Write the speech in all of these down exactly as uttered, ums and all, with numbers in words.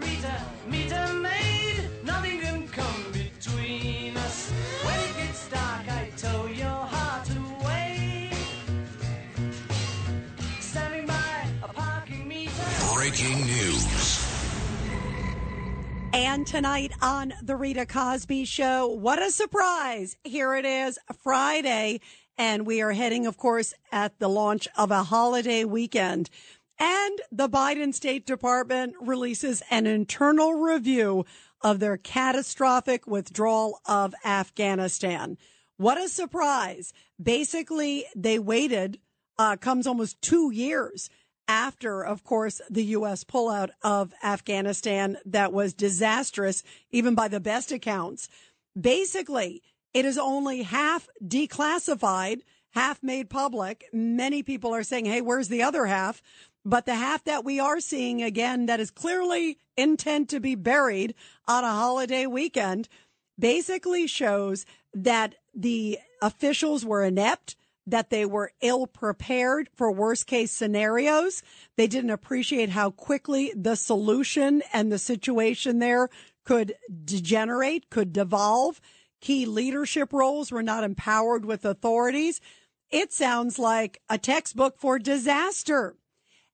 Rita, meet a maid. Nothing can come between us. When it gets dark, I tow your heart away. Standing by a parking meter. Breaking news. And tonight on The Rita Cosby Show, what a surprise. Here it is, Friday, and we are heading, of course, at the launch of a holiday weekend. And the Biden State Department releases an internal review of their catastrophic withdrawal of Afghanistan. What a surprise. Basically, they waited, uh, comes almost two years after, of course, the U S pullout of Afghanistan that was disastrous, even by the best accounts. Basically, it is only half declassified, half made public. Many people are saying, hey, where's the other half? But the half that we are seeing, again, that is clearly intent to be buried on a holiday weekend, basically shows that the officials were inept, that they were ill prepared for worst case scenarios. They didn't appreciate how quickly the solution and the situation there could degenerate, could devolve. Key leadership roles were not empowered with authorities. It sounds like a textbook for disaster.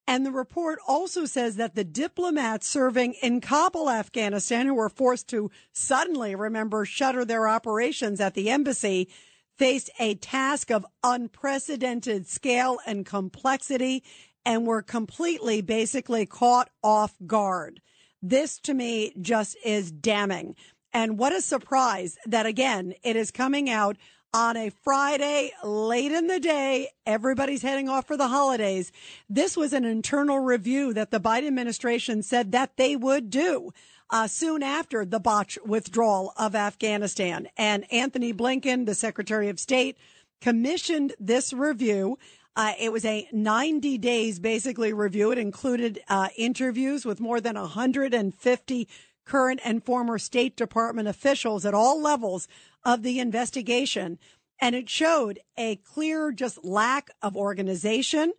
And the report also says that the diplomats serving in Kabul, Afghanistan, who were forced to suddenly, remember, shutter their operations at the embassy, faced a task of unprecedented scale and complexity and were completely, basically caught off guard. This, to me, just is damning. And what a surprise that, again, it is coming out on a Friday, late in the day. Everybody's heading off for the holidays. This was an internal review that the Biden administration said that they would do. Uh, soon after the botched withdrawal of Afghanistan. And Anthony Blinken, the Secretary of State, commissioned this review. Uh, it was a ninety days basically review. It included uh, interviews with more than one hundred fifty current and former State Department officials at all levels of the investigation. And it showed a clear just lack of organization.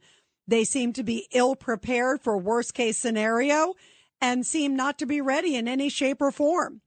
They seemed to be ill prepared for worst case scenario and seem not to be ready in any shape or form.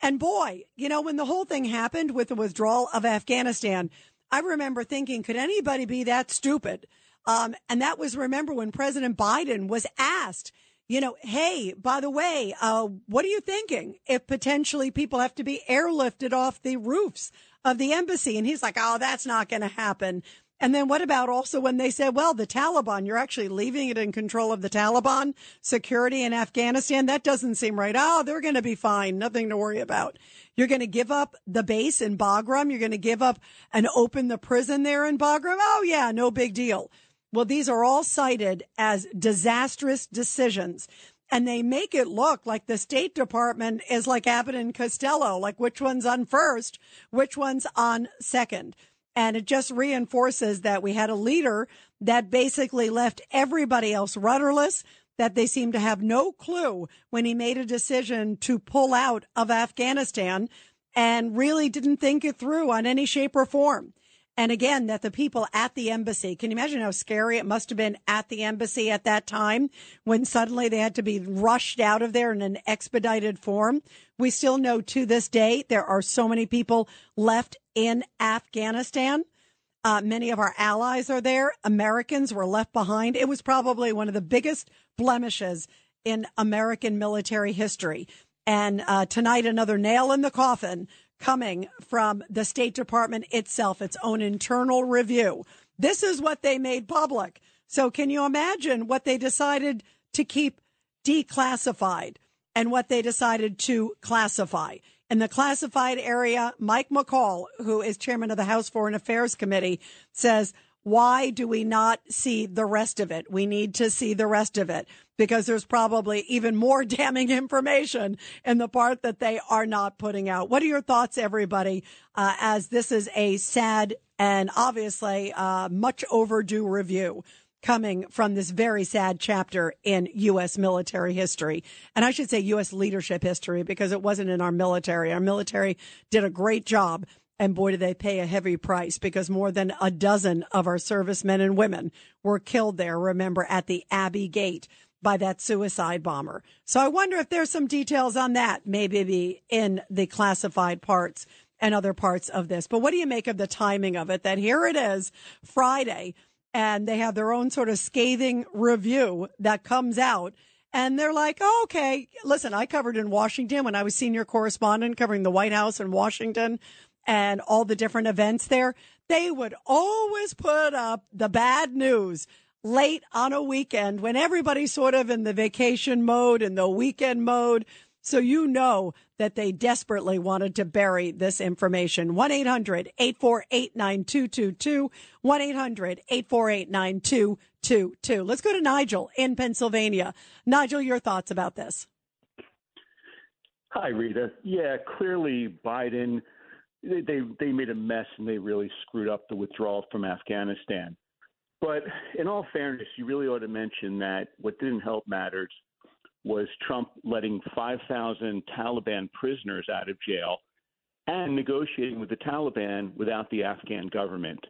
And boy, you know, when the whole thing happened with the withdrawal of Afghanistan, I remember thinking, could anybody be that stupid? Um, and that was, remember, when President Biden was asked, you know, hey, by the way, uh, what are you thinking if potentially people have to be airlifted off the roofs of the embassy? And he's like, oh, that's not going to happen. And then what about also when they said, well, the Taliban, you're actually leaving it in control of the Taliban security in Afghanistan? That doesn't seem right. Oh, they're going to be fine. Nothing to worry about. You're going to give up the base in Bagram. You're going to give up and open the prison there in Bagram. Oh, yeah, no big deal. Well, these are all cited as disastrous decisions. And they make it look like the State Department is like Abbott and Costello, like which one's on first, which one's on second. And it just reinforces that we had a leader that basically left everybody else rudderless, that they seemed to have no clue when he made a decision to pull out of Afghanistan and really didn't think it through on any shape or form. And again, that the people at the embassy, can you imagine how scary it must have been at the embassy at that time when suddenly they had to be rushed out of there in an expedited form? We still know to this day there are so many people left in Afghanistan. Uh, many of our allies are there. Americans were left behind. It was probably one of the biggest blemishes in American military history. And uh, tonight, another nail in the coffin coming from the State Department itself, its own internal review. This is what they made public. So can you imagine what they decided to keep declassified and what they decided to classify? In the classified area, Mike McCaul, who is chairman of the House Foreign Affairs Committee, says, why do we not see the rest of it? We need to see the rest of it because there's probably even more damning information in the part that they are not putting out. What are your thoughts, everybody, uh, as this is a sad and obviously uh, much overdue review? coming from this very sad chapter in U S military history. And I should say U S leadership history, because it wasn't in our military. Our military did a great job. And boy, did they pay a heavy price, because more than a dozen of our servicemen and women were killed there, remember, at the Abbey Gate by that suicide bomber. So I wonder if there's some details on that, maybe in the classified parts and other parts of this. But what do you make of the timing of it, that here it is Friday, and they have their own sort of scathing review that comes out? And they're like, oh, okay, listen, I covered in Washington when I was senior correspondent covering the White House in Washington and all the different events there. They would always put up the bad news late on a weekend when everybody's sort of in the vacation mode and the weekend mode. So you know that they desperately wanted to bury this information. one eight hundred, eight four eight, nine two two two, one eight hundred, eight four eight, nine two two two. Let's go to Nigel in Pennsylvania. Nigel, your thoughts about this. Hi, Rita. Yeah, clearly Biden, they, they, they made a mess and they really screwed up the withdrawal from Afghanistan. But in all fairness, you really ought to mention that what didn't help matters was Trump letting five thousand Taliban prisoners out of jail and negotiating with the Taliban without the Afghan government.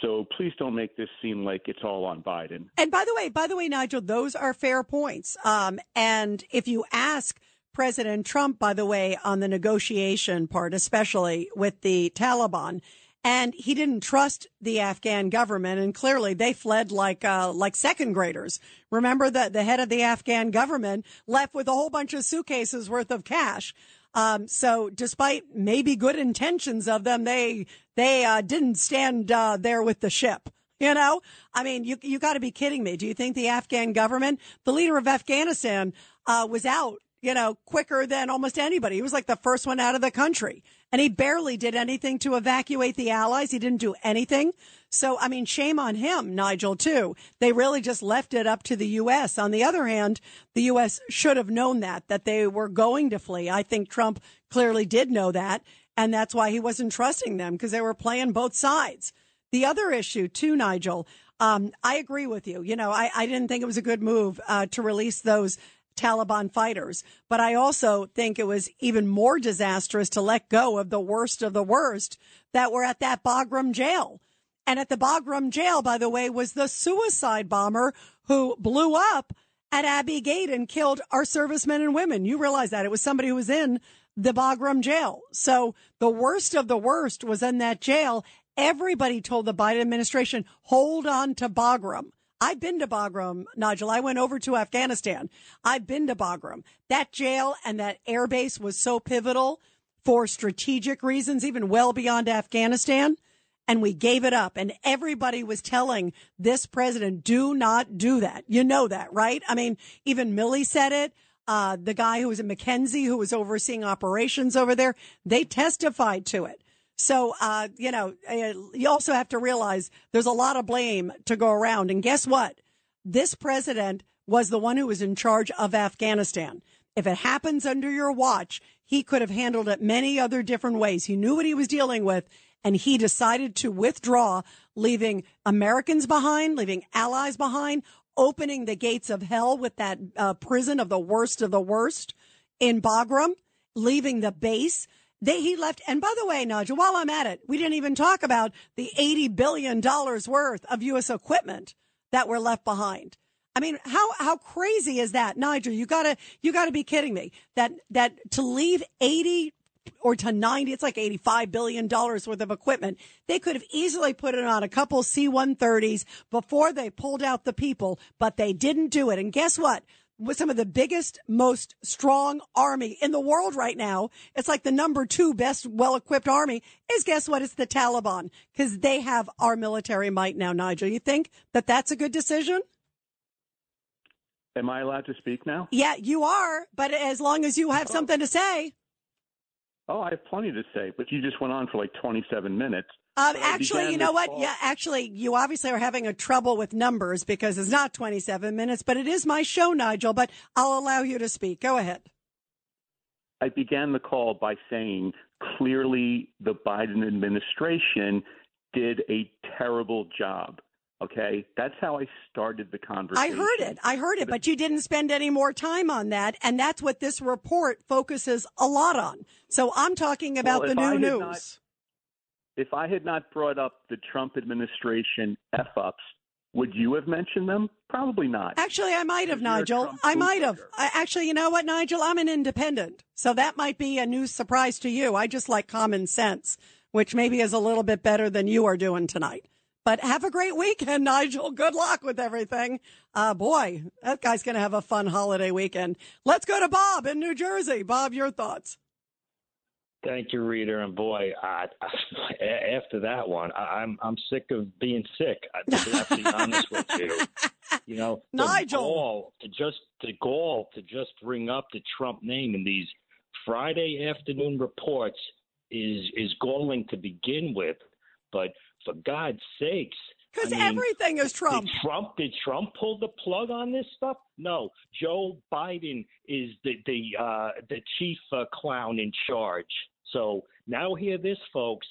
So please don't make this seem like it's all on Biden. And by the way, by the way, Nigel, those are fair points. Um, and if you ask President Trump, by the way, on the negotiation part, especially with the Taliban, and he didn't trust the Afghan government, and clearly they fled like uh, like second graders. Remember that the head of the Afghan government left with a whole bunch of suitcases worth of cash. Um, so despite maybe good intentions of them, they they uh, didn't stand uh, there with the ship. You know, I mean, you you got to be kidding me. Do you think the Afghan government, the leader of Afghanistan, uh, was out, you know, quicker than almost anybody? He was like the first one out of the country. And he barely did anything to evacuate the allies. He didn't do anything. So, I mean, shame on him, Nigel, too. They really just left it up to the U S. On the other hand, the U S should have known that, that they were going to flee. I think Trump clearly did know that. And that's why he wasn't trusting them, because they were playing both sides. The other issue, too, Nigel, um, I agree with you. You know, I, I didn't think it was a good move uh, to release those Taliban fighters. But I also think it was even more disastrous to let go of the worst of the worst that were at that Bagram jail. And at the Bagram jail, by the way, was the suicide bomber who blew up at Abbey Gate and killed our servicemen and women. You realize that it was somebody who was in the Bagram jail. So the worst of the worst was in that jail. Everybody told the Biden administration, hold on to Bagram. I've been to Bagram, Nigel. I went over to Afghanistan. I've been to Bagram. That jail and that airbase was so pivotal for strategic reasons, even well beyond Afghanistan. And we gave it up. And everybody was telling this president, do not do that. You know that, right? I mean, even Milley said it. Uh, the guy who was in McKenzie, who was overseeing operations over there, they testified to it. So, uh, you know, you also have to realize there's a lot of blame to go around. And guess what? This president was the one who was in charge of Afghanistan. If it happens under your watch, he could have handled it many other different ways. He knew what he was dealing with, and he decided to withdraw, leaving Americans behind, leaving allies behind, opening the gates of hell with that uh, prison of the worst of the worst in Bagram, leaving the base. They, he left. And by the way, Nigel, while I'm at it, we didn't even talk about the eighty billion dollars worth of U S equipment that were left behind. I mean, how, how crazy is that? Nigel, you gotta, you gotta be kidding me that, that to leave eighty or to ninety, it's like eighty-five billion dollars worth of equipment. They could have easily put it on a couple C one thirties before they pulled out the people, but they didn't do it. And guess what? With some of the biggest, most strong army in the world right now, it's like the number two best well-equipped army is, guess what? It's the Taliban, because they have our military might now, Nigel. You think that that's a good decision? Am I allowed to speak now? Yeah, you are. But as long as you have oh. something to say. Oh, I have plenty to say, but you just went on for like twenty-seven minutes. Um, actually, you know what? Fall. Yeah, actually, you obviously are having a trouble with numbers because it's not twenty-seven minutes, but it is my show, Nigel, but I'll allow you to speak. Go ahead. I began the call by saying clearly the Biden administration did a terrible job. Okay, that's how I started the conversation. I heard it. I heard it, but you didn't spend any more time on that. And that's what this report focuses a lot on. So I'm talking about well, the new news. Not, if I had not brought up the Trump administration F-ups, would you have mentioned them? Probably not. Actually, I might have, Nigel. I might have. I, actually, you know what, Nigel? I'm an independent. So that might be a new surprise to you. I just like common sense, which maybe is a little bit better than you are doing tonight. But have a great weekend, Nigel. Good luck with everything. Uh, boy, that guy's going to have a fun holiday weekend. Let's go to Bob in New Jersey. Bob, your thoughts. Thank you, Rita. And boy, I, I, after that one, I, I'm I'm sick of being sick. I, to have to be honest with you. You know, Nigel. The gall to just the gall to just bring up the Trump name in these Friday afternoon reports is is galling to begin with, but. For God's sakes. Because I mean, everything is Trump. Did Trump. Did Trump pull the plug on this stuff? No. Joe Biden is the, the, uh, the chief uh, clown in charge. So now hear this, folks.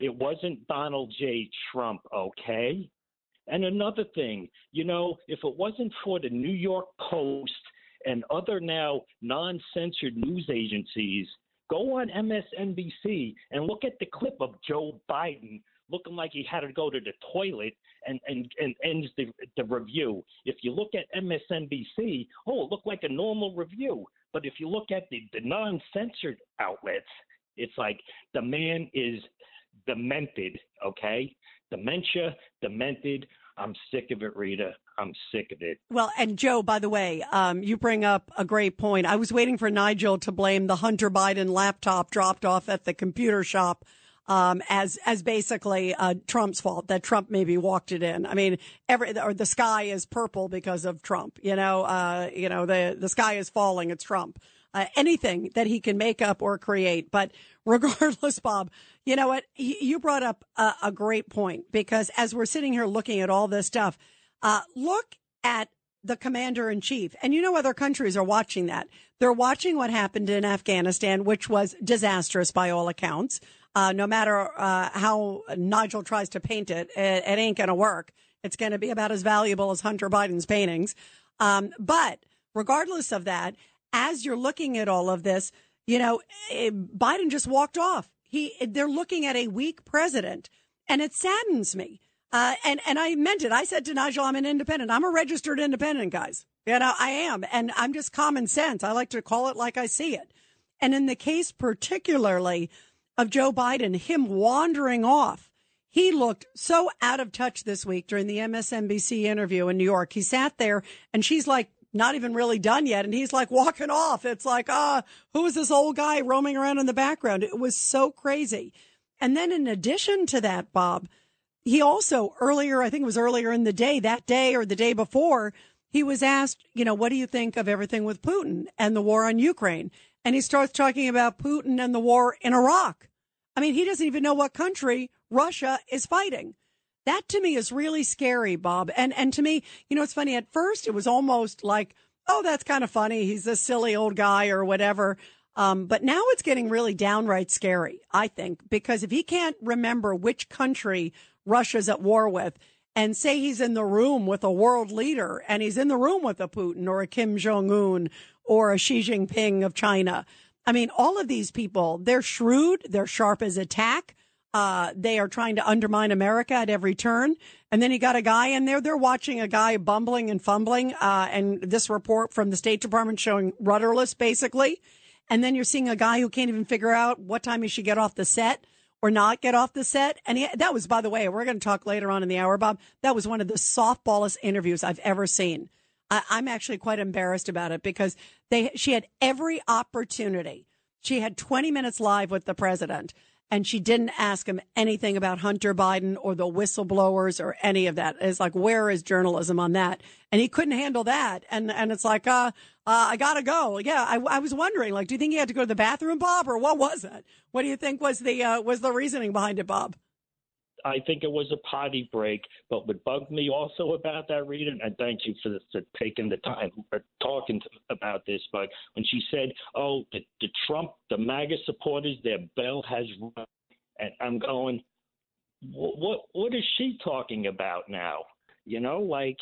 It wasn't Donald J. Trump, okay? And another thing, you know, if it wasn't for the New York Post and other now non-censored news agencies, go on M S N B C and look at the clip of Joe Biden looking like he had to go to the toilet and, and, and ends the, the review. If you look at M S N B C, oh, it looked like a normal review. But if you look at the, the non-censored outlets, it's like the man is demented, okay? Dementia, demented. I'm sick of it, Rita. I'm sick of it. Well, and Joe, by the way, um, you bring up a great point. I was waiting for Nigel to blame the Hunter Biden laptop dropped off at the computer shop. Um, as, as basically, uh, Trump's fault that Trump maybe walked it in. I mean, every, or the sky is purple because of Trump, you know, uh, you know, the, the sky is falling. It's Trump, uh, anything that he can make up or create. But regardless, Bob, you know what? He, you brought up a, a great point because as we're sitting here looking at all this stuff, uh, look at the commander in chief. And you know, other countries are watching that. They're watching what happened in Afghanistan, which was disastrous by all accounts. Uh, no matter uh, how Nigel tries to paint it, it, it ain't going to work. It's going to be about as valuable as Hunter Biden's paintings. Um, but regardless of that, as you're looking at all of this, you know, it, Biden just walked off. He they're looking at a weak president, and it saddens me. Uh, and and I meant it. I said to Nigel, I'm an independent. I'm a registered independent, guys. You know, I am, and I'm just common sense. I like to call it like I see it. And in the case particularly of Joe Biden, him wandering off. He looked so out of touch this week during the M S N B C interview in New York. He sat there and she's like, not even really done yet. And he's like walking off. It's like, ah, uh, who is this old guy roaming around in the background? It was so crazy. And then in addition to that, Bob, he also earlier, I think it was earlier in the day, that day or the day before, he was asked, you know, what do you think of everything with Putin and the war on Ukraine? And he starts talking about Putin and the war in Iraq. I mean, he doesn't even know what country Russia is fighting. That to me is really scary, Bob. And and to me, you know, it's funny. At first, it was almost like, oh, that's kind of funny. He's this silly old guy or whatever. Um, but now it's getting really downright scary, I think, because if he can't remember which country Russia's at war with and say he's in the room with a world leader and he's in the room with a Putin or a Kim Jong-un or a Xi Jinping of China. I mean, all of these people, they're shrewd, they're sharp as a tack. Uh, they are trying to undermine America at every turn. And then you got a guy in there, they're watching a guy bumbling and fumbling. Uh, and this report from the State Department showing rudderless, basically. And then you're seeing a guy who can't even figure out what time he should get off the set or not get off the set. And he, that was, by the way, we're going to talk later on in the hour, Bob. That was one of the softballest interviews I've ever seen. I'm actually quite embarrassed about it because they she had every opportunity. She had twenty minutes live with the president, and she didn't ask him anything about Hunter Biden or the whistleblowers or any of that. It's like, where is journalism on that? And he couldn't handle that. And and it's like, uh, uh, I got to go. Yeah, I, I was wondering, like, do you think he had to go to the bathroom, Bob, or what was it? What do you think was the uh, was the reasoning behind it, Bob? I think it was a potty break, but what bugged me also about that, Rita, and thank you for, this, for taking the time for talking to, about this, but when she said, oh, the, the Trump, the MAGA supporters, their bell has rung, and I'm going, what, what what is she talking about now? you know, like.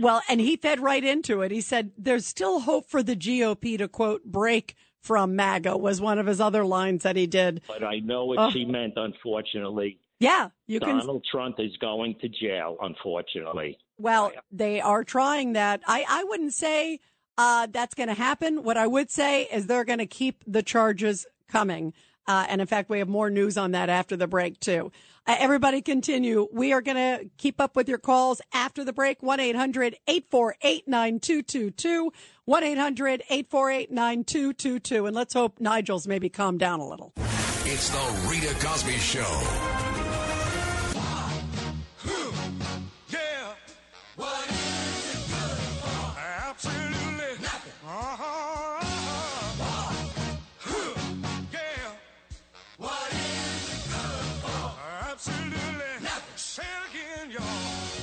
Well, and he fed right into it. He said there's still hope for the G O P to, quote, break from MAGA was one of his other lines that he did. But I know what oh. she meant, unfortunately. Yeah. You Donald can... Trump is going to jail, unfortunately. Well, they are trying that. I, I wouldn't say uh, that's going to happen. What I would say is they're going to keep the charges coming. Uh, and in fact, we have more news on that after the break, too. Uh, everybody continue. We are going to keep up with your calls after the break. one eight hundred eight four eight nine two two two. one eight hundred eight four eight nine two two two. And let's hope Nigel's maybe calmed down a little. It's the Rita Cosby Show. One, two, yeah. What is it good for? Absolutely nothing. Uh-huh.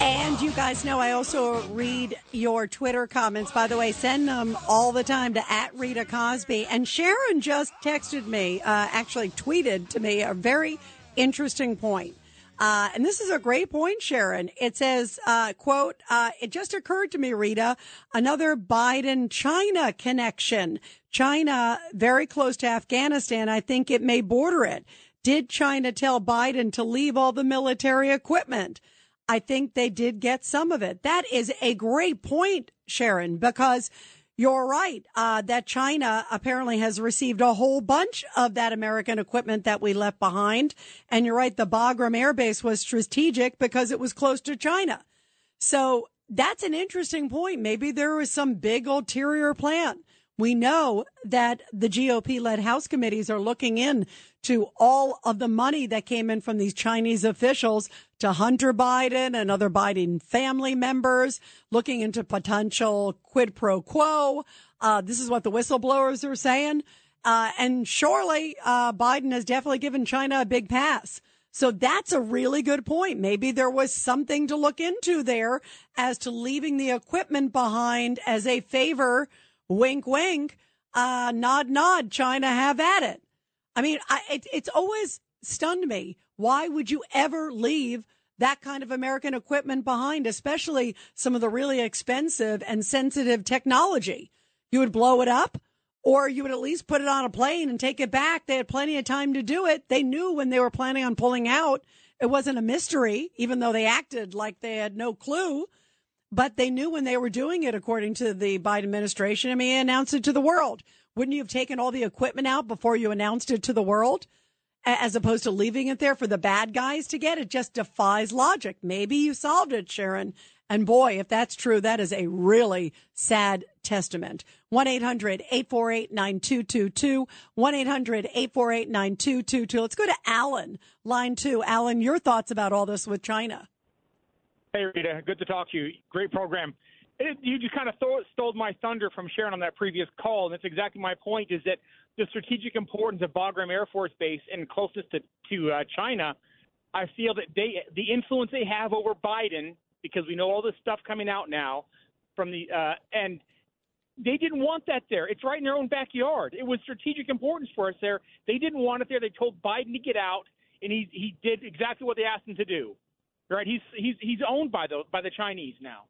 And you guys know I also read your Twitter comments. By the way, send them all the time to at Rita Cosby. And Sharon just texted me, uh, actually tweeted to me a very interesting point. Uh, and this is a great point, Sharon. It says, uh, quote, uh, it just occurred to me, Rita, another Biden-China connection. China, very close to Afghanistan. I think it may border it. Did China tell Biden to leave all the military equipment? I think they did get some of it. That is a great point, Sharon, because you're right uh, that China apparently has received a whole bunch of that American equipment that we left behind. And you're right, the Bagram Air Base was strategic because it was close to China. So that's an interesting point. Maybe there was some big ulterior plan. We know that the G O P-led House committees are looking in to all of the money that came in from these Chinese officials to Hunter Biden and other Biden family members, looking into potential quid pro quo. Uh, this is what the whistleblowers are saying. Uh, and surely uh, Biden has definitely given China a big pass. So that's a really good point. Maybe there was something to look into there as to leaving the equipment behind as a favor. Wink, wink, uh, nod, nod, China, have at it. I mean, I, it, it's always stunned me. Why would you ever leave that kind of American equipment behind, especially some of the really expensive and sensitive technology? You would blow it up, or you would at least put it on a plane and take it back. They had plenty of time to do it. They knew when they were planning on pulling out. It wasn't a mystery, even though they acted like they had no clue. But they knew when they were doing it, according to the Biden administration. I mean, he announced it to the world. Wouldn't you have taken all the equipment out before you announced it to the world, as opposed to leaving it there for the bad guys to get? It just defies logic. Maybe you solved it, Sharon. And boy, if that's true, that is a really sad testament. one eight hundred eight four eight nine two two two. one eight hundred eight four eight nine two two two. Let's go to Alan, line two. Alan, your thoughts about all this with China? Hey, Rita. Good to talk to you. Great program. It, you just kind of th- stole my thunder from Sharon on that previous call, and that's exactly my point, is that the strategic importance of Bagram Air Force Base and closest to, to uh, China, I feel that they the influence they have over Biden, because we know all this stuff coming out now, from the uh, and they didn't want that there. It's right in their own backyard. It was strategic importance for us there. They didn't want it there. They told Biden to get out, and he he did exactly what they asked him to do. Right. He's he's he's owned by the by the Chinese now.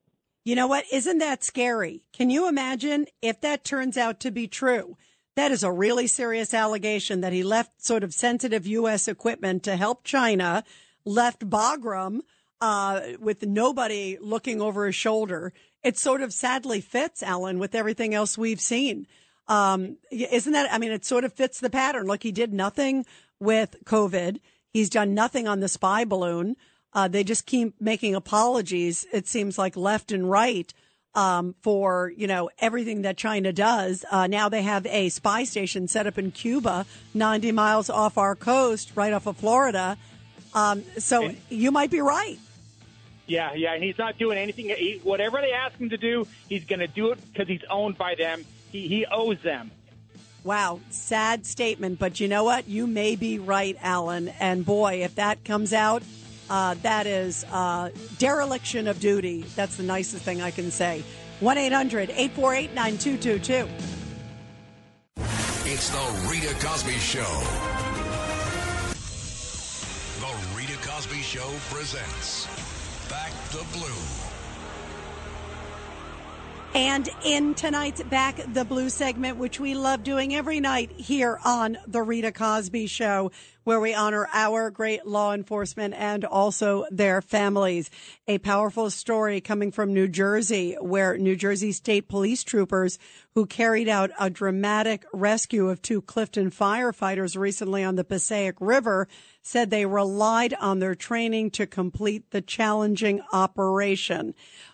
You know what? Isn't that scary? Can you imagine if that turns out to be true? That is a really serious allegation that he left sort of sensitive U S equipment to help China, left Bagram uh, with nobody looking over his shoulder. It sort of sadly fits, Alan, with everything else we've seen. Um, isn't that I mean, it sort of fits the pattern. Look, he did nothing with COVID. He's done nothing on the spy balloon. Uh, they just keep making apologies, it seems like, left and right um, for, you know, everything that China does. Uh, now they have a spy station set up in Cuba, ninety miles off our coast, right off of Florida. Um, so and, you might be right. Yeah, yeah. And he's not doing anything. He, whatever they ask him to do, he's going to do it because he's owned by them. He, he owes them. Wow. Sad statement. But you know what? You may be right, Alan. And boy, if that comes out. Uh, that is uh, dereliction of duty. That's the nicest thing I can say. one eight hundred eight four eight nine two two two. It's the Rita Cosby Show. The Rita Cosby Show presents Back the Blue. And in tonight's Back the Blue segment, which we love doing every night here on The Rita Cosby Show, where we honor our great law enforcement and also their families. A powerful story coming from New Jersey, where New Jersey State Police troopers who carried out a dramatic rescue of two Clifton firefighters recently on the Passaic River said they relied on their training to complete the challenging operation.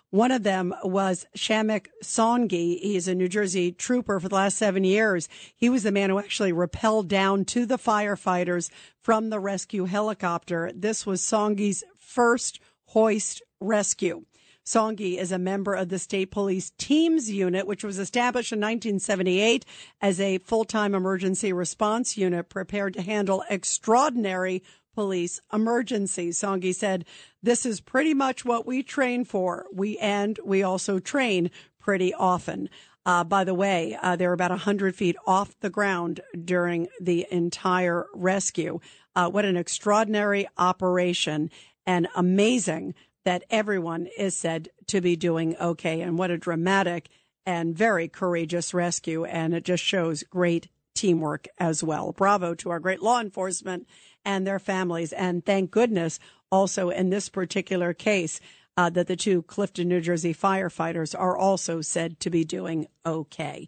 One of them was Shamek Songi. He's a New Jersey trooper for the last seven years. He was the man who actually rappelled down to the firefighters from the rescue helicopter. This was Songi's first hoist rescue. Songi is a member of the State Police Teams Unit, which was established in nineteen seventy-eight as a full-time emergency response unit prepared to handle extraordinary police emergency. Songi said, "This is pretty much what we train for. We and we also train pretty often." Uh, by the way, uh, they were about one hundred feet off the ground during the entire rescue. Uh, what an extraordinary operation, and amazing that everyone is said to be doing okay. And what a dramatic and very courageous rescue. And it just shows great teamwork as well. Bravo to our great law enforcement and their families. And thank goodness also in this particular case uh, that the two Clifton, New Jersey firefighters are also said to be doing okay.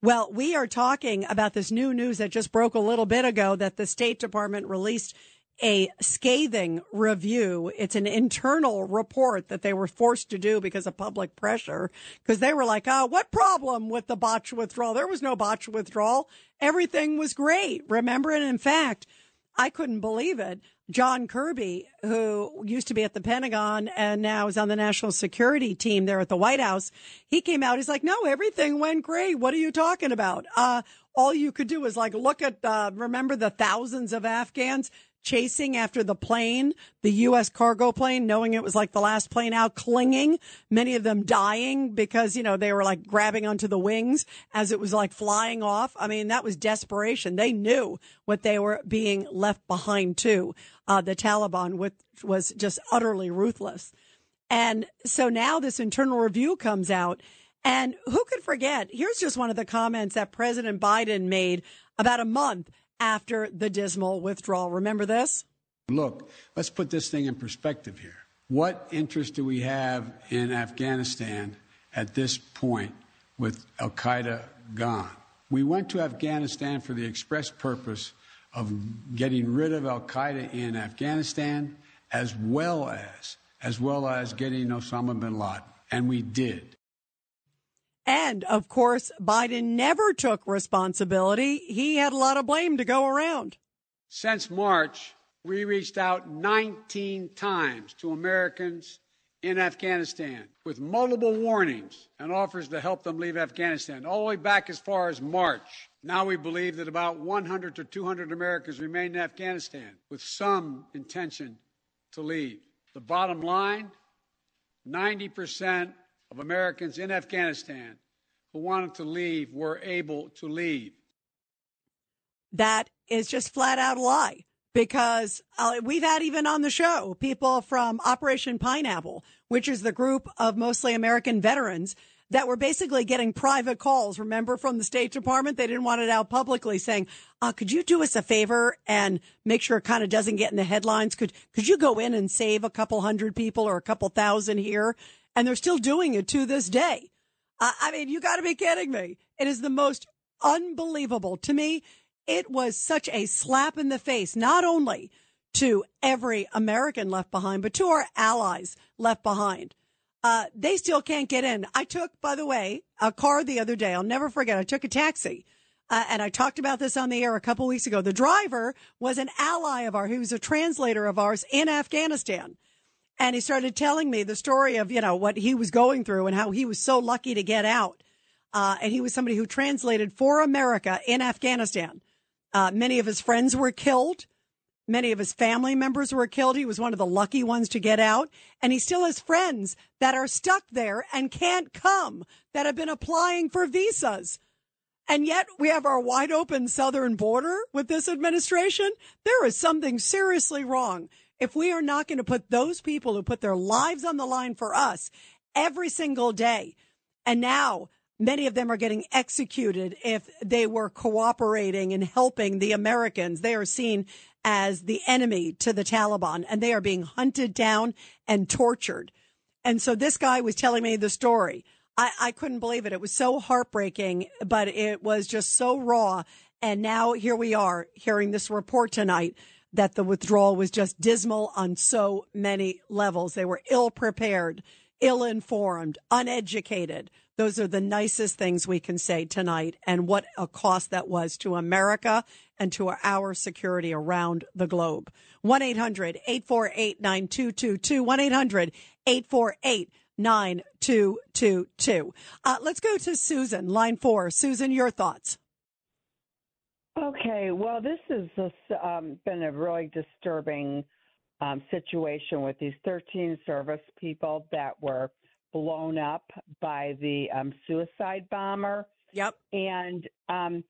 Well, we are talking about this new news that just broke a little bit ago that the State Department released a scathing review. It's an internal report that they were forced to do because of public pressure, because they were like, oh, what problem with the botched withdrawal? There was no botched withdrawal. Everything was great. Remember, and in fact, I couldn't believe it. John Kirby, who used to be at the Pentagon and now is on the national security team there at the White House, he came out. He's like, no, everything went great. What are you talking about? Uh, all you could do is like, look at, uh, remember the thousands of Afghans chasing after the plane, the U S cargo plane, knowing it was like the last plane out, clinging, many of them dying because, you know, they were like grabbing onto the wings as it was like flying off. I mean, that was desperation. They knew what they were being left behind to. Uh, the Taliban with, was just utterly ruthless. And so now this internal review comes out. And who could forget? Here's just one of the comments that President Biden made about a month after the dismal withdrawal. Remember this? Look, let's put this thing in perspective here. What interest do we have in Afghanistan at this point with al-Qaeda gone? We went to Afghanistan for the express purpose of getting rid of al-Qaeda in Afghanistan, as well as, as well as getting Osama bin Laden. And we did. And, of course, Biden never took responsibility. He had a lot of blame to go around. Since March, we reached out nineteen times to Americans in Afghanistan with multiple warnings and offers to help them leave Afghanistan, all the way back as far as March. Now we believe that about one hundred to two hundred Americans remain in Afghanistan with some intention to leave. The bottom line, ninety percent of Americans in Afghanistan who wanted to leave were able to leave. That is just flat out a lie, because uh, we've had even on the show people from Operation Pineapple, which is the group of mostly American veterans that were basically getting private calls, remember, from the State Department. They didn't want it out publicly, saying, uh, could you do us a favor and make sure it kind of doesn't get in the headlines? Could, could you go in and save a couple hundred people or a couple thousand here? And they're still doing it to this day. I, I mean, you got to be kidding me. It is the most unbelievable. To me, it was such a slap in the face, not only to every American left behind, but to our allies left behind. Uh, they still can't get in. I took, by the way, a car the other day. I'll never forget. I took a taxi. Uh, and I talked about this on the air a couple weeks ago. The driver was an ally of ours. He was a translator of ours in Afghanistan. And he started telling me the story of, you know, what he was going through and how he was so lucky to get out. Uh, and he was somebody who translated for America in Afghanistan. Uh, many of his friends were killed. Many of his family members were killed. He was one of the lucky ones to get out. And he still has friends that are stuck there and can't come, that have been applying for visas. And yet we have our wide open southern border with this administration. There is something seriously wrong. if we are not going to put those people who put their lives on the line for us every single day, and now many of them are getting executed if they were cooperating and helping the Americans. They are seen as the enemy to the Taliban, and they are being hunted down and tortured. And so this guy was telling me the story. I, I couldn't believe it. It was so heartbreaking, but it was just so raw. And now here we are hearing this report tonight that the withdrawal was just dismal on so many levels. They were ill-prepared, ill-informed, uneducated. Those are the nicest things we can say tonight, and what a cost that was to America and to our security around the globe. one eight hundred eight four eight nine two two two, one eight hundred eight four eight nine two two two. Uh, let's go to Susan, line four. Susan, your thoughts. Okay, well, this has um, been a really disturbing um, situation with these thirteen service people that were blown up by the um, suicide bomber. Yep. And um,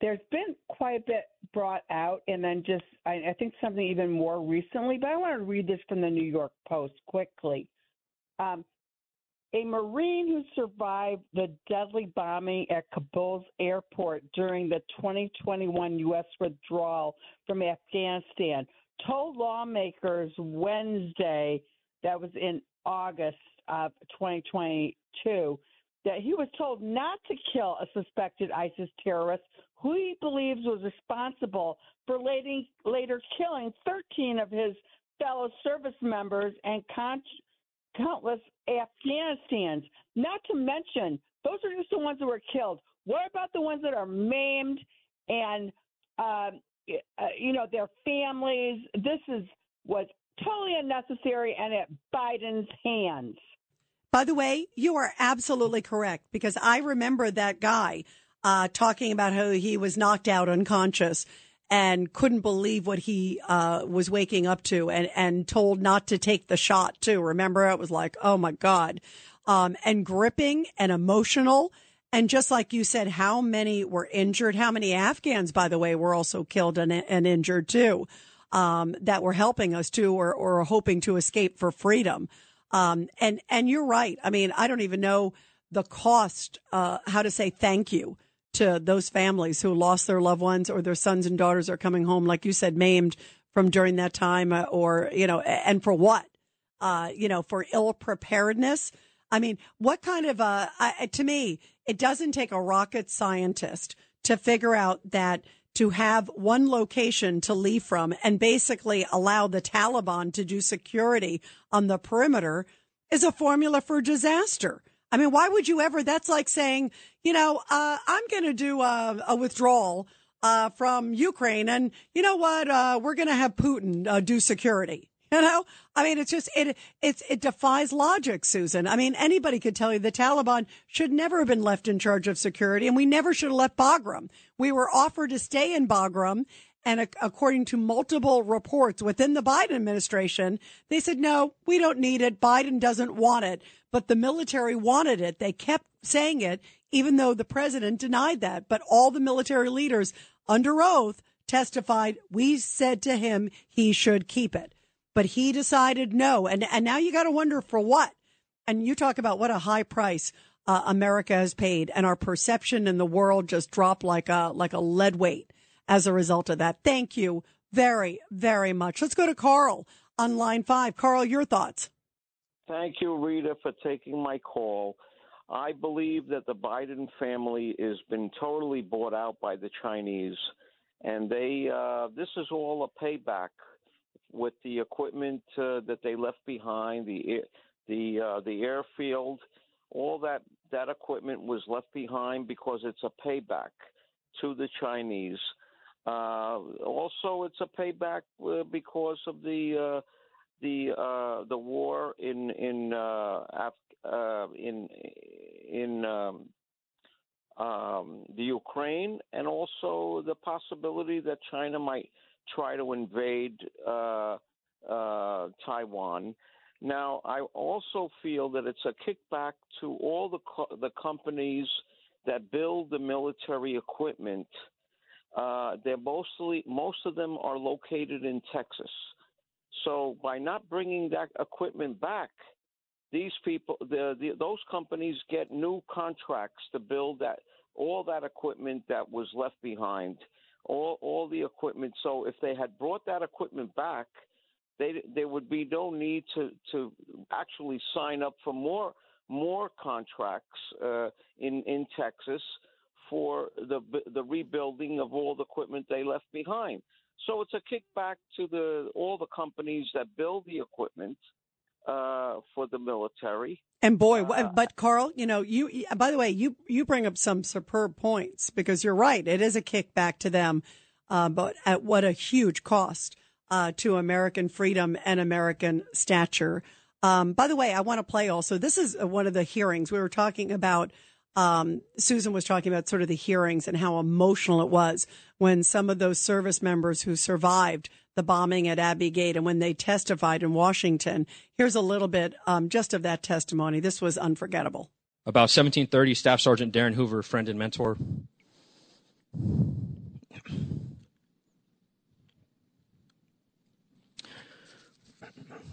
there's been quite a bit brought out, and then just, I, I think something even more recently, but I want to read this from the New York Post quickly. Um, a Marine who survived the deadly bombing at Kabul's airport during the twenty twenty-one U S withdrawal from Afghanistan told lawmakers Wednesday, that was in August of twenty twenty-two, that he was told not to kill a suspected ISIS terrorist who he believes was responsible for later killing thirteen of his fellow service members and con- countless Afghanistans, not to mention, those are just the ones that were killed. What about the ones that are maimed and, uh, you know, their families? This is was totally unnecessary and at Biden's hands. By the way, you are absolutely correct, because I remember that guy uh, talking about how he was knocked out unconscious and couldn't believe what he uh, was waking up to, and, and told not to take the shot, too. Remember, it was like, oh, my God, um, and gripping and emotional. And just like you said, how many were injured? How many Afghans, by the way, were also killed and, and injured, too, um, that were helping us, too, or, or hoping to escape for freedom? Um, and, and you're right. I mean, I don't even know the cost, uh, how to say thank you to those families who lost their loved ones, or their sons and daughters are coming home, like you said, maimed from during that time, uh, or, you know, and for what, uh, you know, for ill preparedness. I mean, what kind of, uh, I, to me, it doesn't take a rocket scientist to figure out that to have one location to leave from and basically allow the Taliban to do security on the perimeter is a formula for disaster. I mean, why would you ever? That's like saying, you know, uh, I'm going to do a, a withdrawal uh, from Ukraine. And you know what? Uh, we're going to have Putin uh, do security. You know, I mean, it's just it it's it defies logic, Susan. I mean, anybody could tell you the Taliban should never have been left in charge of security, and we never should have left Bagram. We were offered to stay in Bagram. And a- according to multiple reports within the Biden administration, they said, no, we don't need it. Biden doesn't want it. But the military wanted it. They kept saying it, even though the president denied that. But all the military leaders under oath testified, we said to him he should keep it. But he decided no. And and now you got to wonder for what. And you talk about what a high price uh, America has paid, and our perception in the world just dropped like a like a lead weight as a result of that. Thank you very, very much. Let's go to Carl on line five. Carl, your thoughts. Thank you, Rita, for taking my call. I believe that the Biden family has been totally bought out by the Chinese, and they uh, this is all a payback with the equipment uh, that they left behind, the the uh, the airfield, all that that equipment was left behind because it's a payback to the Chinese. Uh, also, it's a payback uh, because of the uh, the uh, the war in in uh, Af- uh, in in um, um, the Ukraine, and also the possibility that China might try to invade uh, uh, Taiwan. Now, I also feel that it's a kickback to all the co- the companies that build the military equipment. Uh, they're mostly most of them are located in Texas. So by not bringing that equipment back, these people, the, the, those companies get new contracts to build that all that equipment that was left behind, all all the equipment. So if they had brought that equipment back, they there would be no need to to actually sign up for more more contracts uh, in in Texas for the the rebuilding of all the equipment they left behind. So it's a kickback to the all the companies that build the equipment uh, for the military. And boy, uh, but Carl, you know, you by the way, you you bring up some superb points because you're right. It is a kickback to them, uh, but at what a huge cost uh, to American freedom and American stature. Um, by the way, I want to play also. This is one of the hearings we were talking about. Um, Susan was talking about sort of the hearings and how emotional it was when some of those service members who survived the bombing at Abbey Gate and when they testified in Washington. Here's a little bit um, just of that testimony. This was unforgettable. About seventeen thirty, Staff Sergeant Darren Hoover, friend and mentor.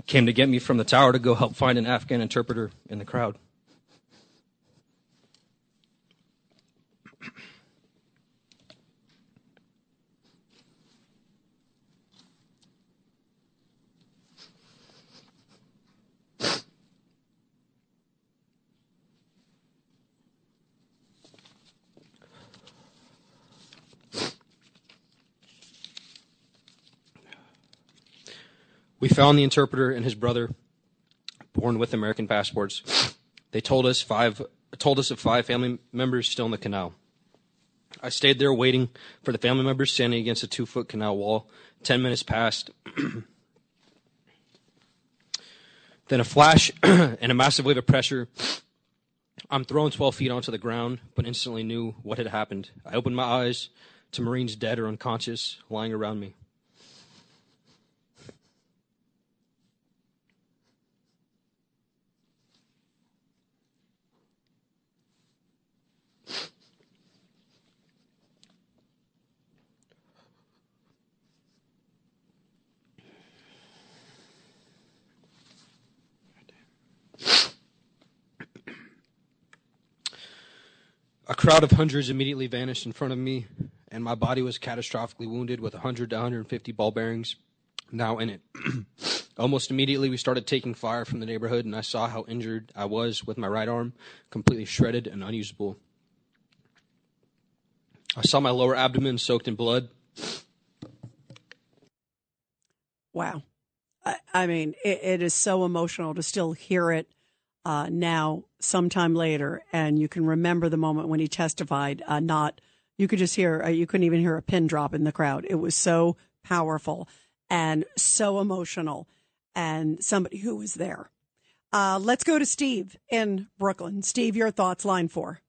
Came to get me from the tower to go help find an Afghan interpreter in the crowd. We found the interpreter and his brother, born with American passports. They told us five told us of five family members still in the canal. I stayed there waiting for the family members standing against a two-foot canal wall. Ten minutes passed. Then a flash and a massive wave of pressure. I'm thrown twelve feet onto the ground, but instantly knew what had happened. I opened my eyes to Marines dead or unconscious lying around me. A crowd of hundreds immediately vanished in front of me, and my body was catastrophically wounded with one hundred to one hundred fifty ball bearings now in it. Almost immediately, we started taking fire from the neighborhood, and I saw how injured I was with my right arm, completely shredded and unusable. I saw my lower abdomen soaked in blood. Wow. I, I mean, it, it is so emotional to still hear it. Uh, now, sometime later, and you can remember the moment when he testified. Uh, not you could just hear, uh, you couldn't even hear a pin drop in the crowd. It was so powerful and so emotional, and somebody who was there. Uh, let's go to Steve in Brooklyn. Steve, your thoughts, line four.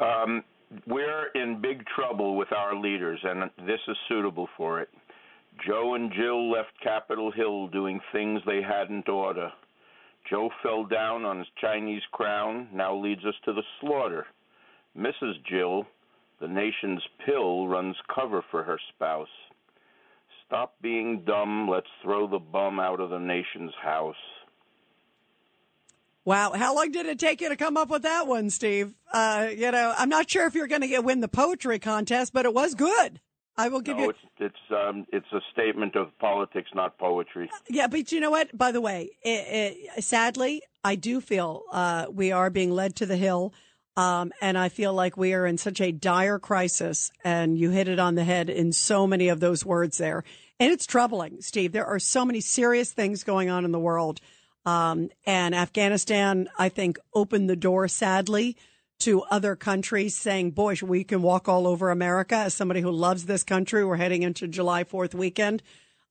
Um, we're in big trouble with our leaders, and this is suitable for it. Joe and Jill left Capitol Hill doing things they hadn't ordered. Joe fell down on his Chinese crown, now leads us to the slaughter. Missus Jill, the nation's pill, runs cover for her spouse. Stop being dumb. Let's throw the bum out of the nation's house. Wow. How long did it take you to come up with that one, Steve? Uh, you know, I'm not sure if you're going to win the poetry contest, but it was good. I will give no, you. It's it's, um, it's a statement of politics, not poetry. Yeah, but you know what? By the way, it, it, sadly, I do feel uh, we are being led to the hill, um, and I feel like we are in such a dire crisis. And you hit it on the head in so many of those words there, and it's troubling, Steve. There are so many serious things going on in the world, um, and Afghanistan, I think, opened the door, sadly, to other countries saying, boy, we can walk all over America. As somebody who loves this country, we're heading into July fourth weekend.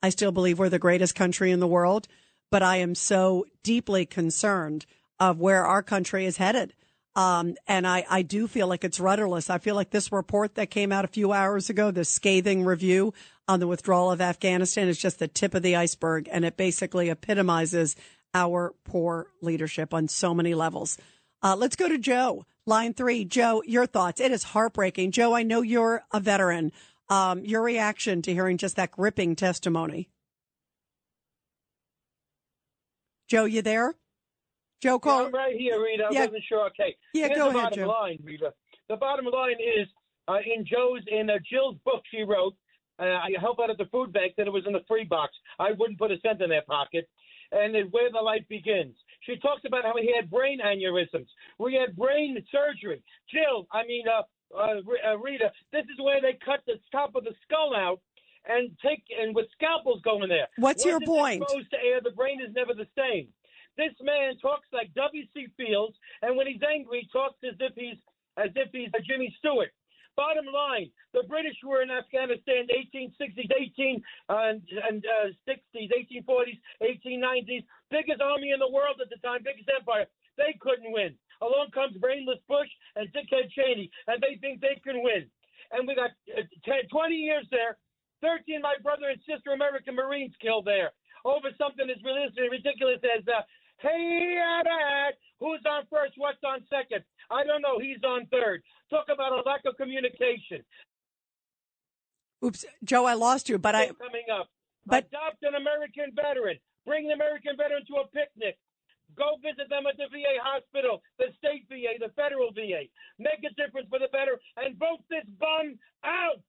I still believe we're the greatest country in the world, but I am so deeply concerned of where our country is headed. Um, and I, I do feel like it's rudderless. I feel like this report that came out a few hours ago, this scathing review on the withdrawal of Afghanistan, is just the tip of the iceberg. And it basically epitomizes our poor leadership on so many levels. Uh, let's go to Joe. Line three, Joe, your thoughts. It is heartbreaking. Joe, I know you're a veteran. Um, your reaction to hearing just that gripping testimony? Joe, you there? Joe, call. Yeah, I'm right here, Rita. I yeah. wasn't sure. Okay. Yeah, Here's go the ahead, bottom Joe. Line, Rita. The bottom line is uh, in Joe's, in uh, Jill's book she wrote, uh, I help out at the food bank, then it was in the free box. I wouldn't put a cent in their pocket. And then Where the Light Begins. She talks about how he had brain aneurysms. We had brain surgery. Jill, I mean, uh, uh, Rita, this is where they cut the top of the skull out and take and with scalpels going there. What's Once your point? Exposed to air, the brain is never the same. This man talks like W C Fields, and when he's angry, he talks as if he's as if he's a Jimmy Stewart. Bottom line, the British were in Afghanistan in the eighteen sixties, eighteen and, and uh, sixties, eighteen forties, eighteen nineties, biggest army in the world at the time, biggest empire. They couldn't win. Along comes brainless Bush and dickhead Cheney, and they think they can win. And we got ten, twenty years there, thirteen my brother and sister American Marines killed there over something as ridiculous as uh, hey, who's on first? What's on second? I don't know. He's on third. Talk about a lack of communication. Oops, Joe, I lost you, but I coming up. But adopt an American veteran. Bring the American veteran to a picnic. Go visit them at the V A hospital, the state V A, the federal V A. Make a difference for the veteran and vote this bum out.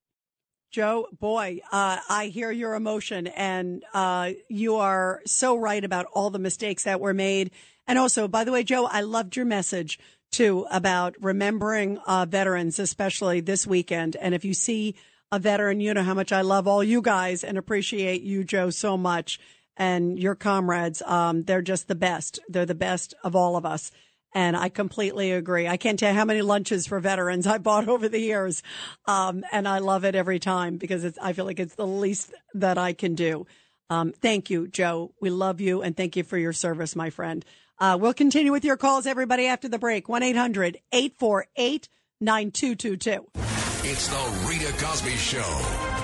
Joe, boy, uh, I hear your emotion, and uh, you are so right about all the mistakes that were made. And also, by the way, Joe, I loved your message, too, about remembering uh, veterans, especially this weekend. And if you see a veteran, you know how much I love all you guys and appreciate you, Joe, so much. And your comrades, um, they're just the best. They're the best of all of us. And I completely agree. I can't tell you how many lunches for veterans I bought over the years. Um, and I love it every time because it's, I feel like it's the least that I can do. Um, thank you, Joe. We love you. And thank you for your service, my friend. Uh, we'll continue with your calls, everybody, after the break. one eight hundred eight four eight nine two two two. It's the Rita Cosby Show.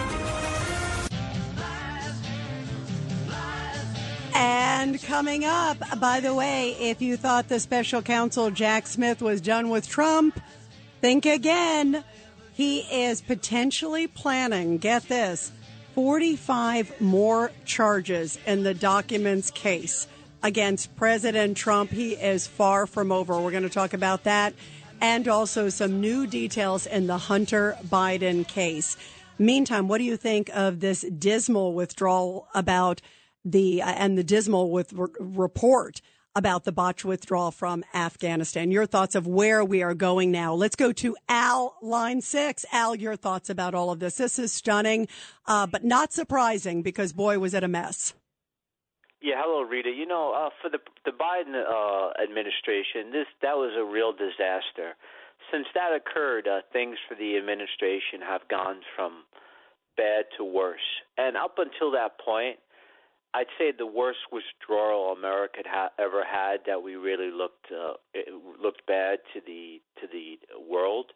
And coming up, by the way, if you thought the special counsel Jack Smith was done with Trump, think again. He is potentially planning, get this, forty-five more charges in the documents case against President Trump. He is far from over. We're going to talk about that and also some new details in the Hunter Biden case. Meantime, what do you think of this dismal withdrawal about The uh, and the dismal with re- report about the botched withdrawal from Afghanistan? Your thoughts of where we are going now. Let's go to Al, line six. Al, your thoughts about all of this. This is stunning, uh, but not surprising because, boy, was it a mess. Yeah, hello, Rita. You know, uh, for the the Biden uh, administration, this that was a real disaster. Since that occurred, uh, things for the administration have gone from bad to worse. And up until that point, I'd say the worst withdrawal America had ha- ever had that we really looked uh, it looked bad to the to the world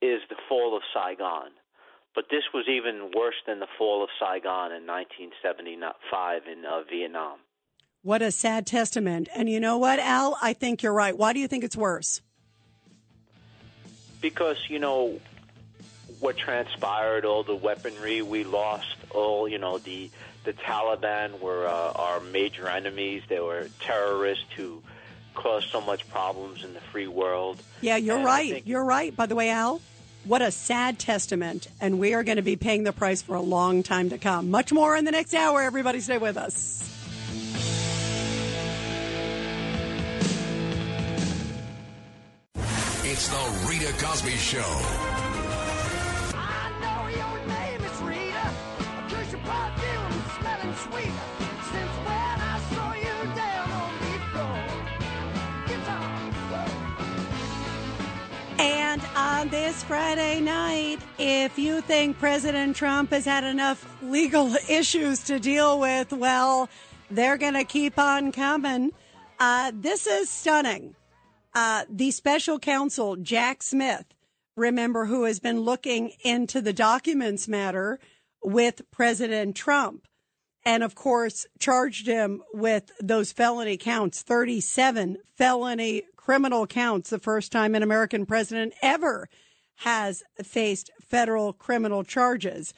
is the fall of Saigon. But this was even worse than the fall of Saigon in nineteen seventy-five in uh, Vietnam. What a sad testament. And you know what, Al? I think you're right. Why do you think it's worse? Because, you know, what transpired, all the weaponry we lost, all, you know, the the Taliban were uh, our major enemies. They were terrorists who caused so much problems in the free world. Yeah, you're and right. Think- you're right. By the way, Al, what a sad testament. And we are going to be paying the price for a long time to come. Much more in the next hour. Everybody stay with us. It's the Rita Cosby Show. And on this Friday night, if you think President Trump has had enough legal issues to deal with, well, they're going to keep on coming. Uh, this is stunning. Uh, the special counsel, Jack Smith, remember, who has been looking into the documents matter with President Trump. And, of course, charged him with those felony counts, thirty-seven felony criminal counts, the first time an American president ever has faced federal criminal charges.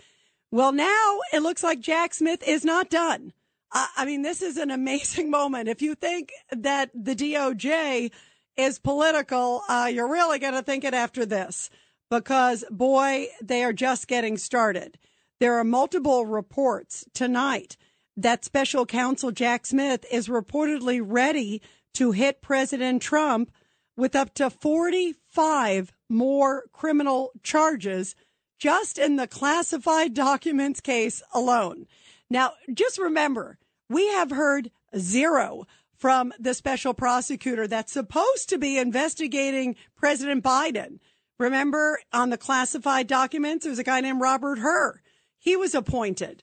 Well, now it looks like Jack Smith is not done. I mean, this is an amazing moment. If you think that the D O J is political, uh, you're really going to think it after this, because, boy, they are just getting started. There are multiple reports tonight that special counsel Jack Smith is reportedly ready to hit President Trump with up to forty-five more criminal charges just in the classified documents case alone. Now, just remember, we have heard zero from the special prosecutor that's supposed to be investigating President Biden. Remember, on the classified documents, there was a guy named Robert Herr. He was appointed.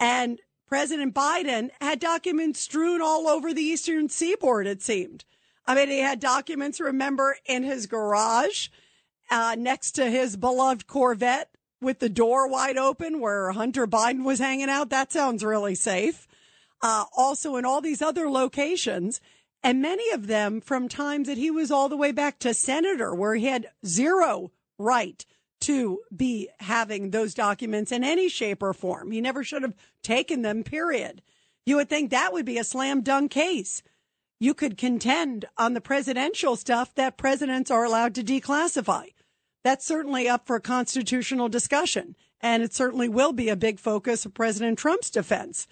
And President Biden had documents strewn all over the eastern seaboard, it seemed. I mean, he had documents, remember, in his garage uh, next to his beloved Corvette with the door wide open where Hunter Biden was hanging out. That sounds really safe. Uh, also in all these other locations, and many of them from times that he was all the way back to senator, where he had zero right to be having those documents in any shape or form. He never should have taken them, period. You would think that would be a slam dunk case. You could contend on the presidential stuff that presidents are allowed to declassify. That's certainly up for constitutional discussion, and it certainly will be a big focus of President Trump's defense.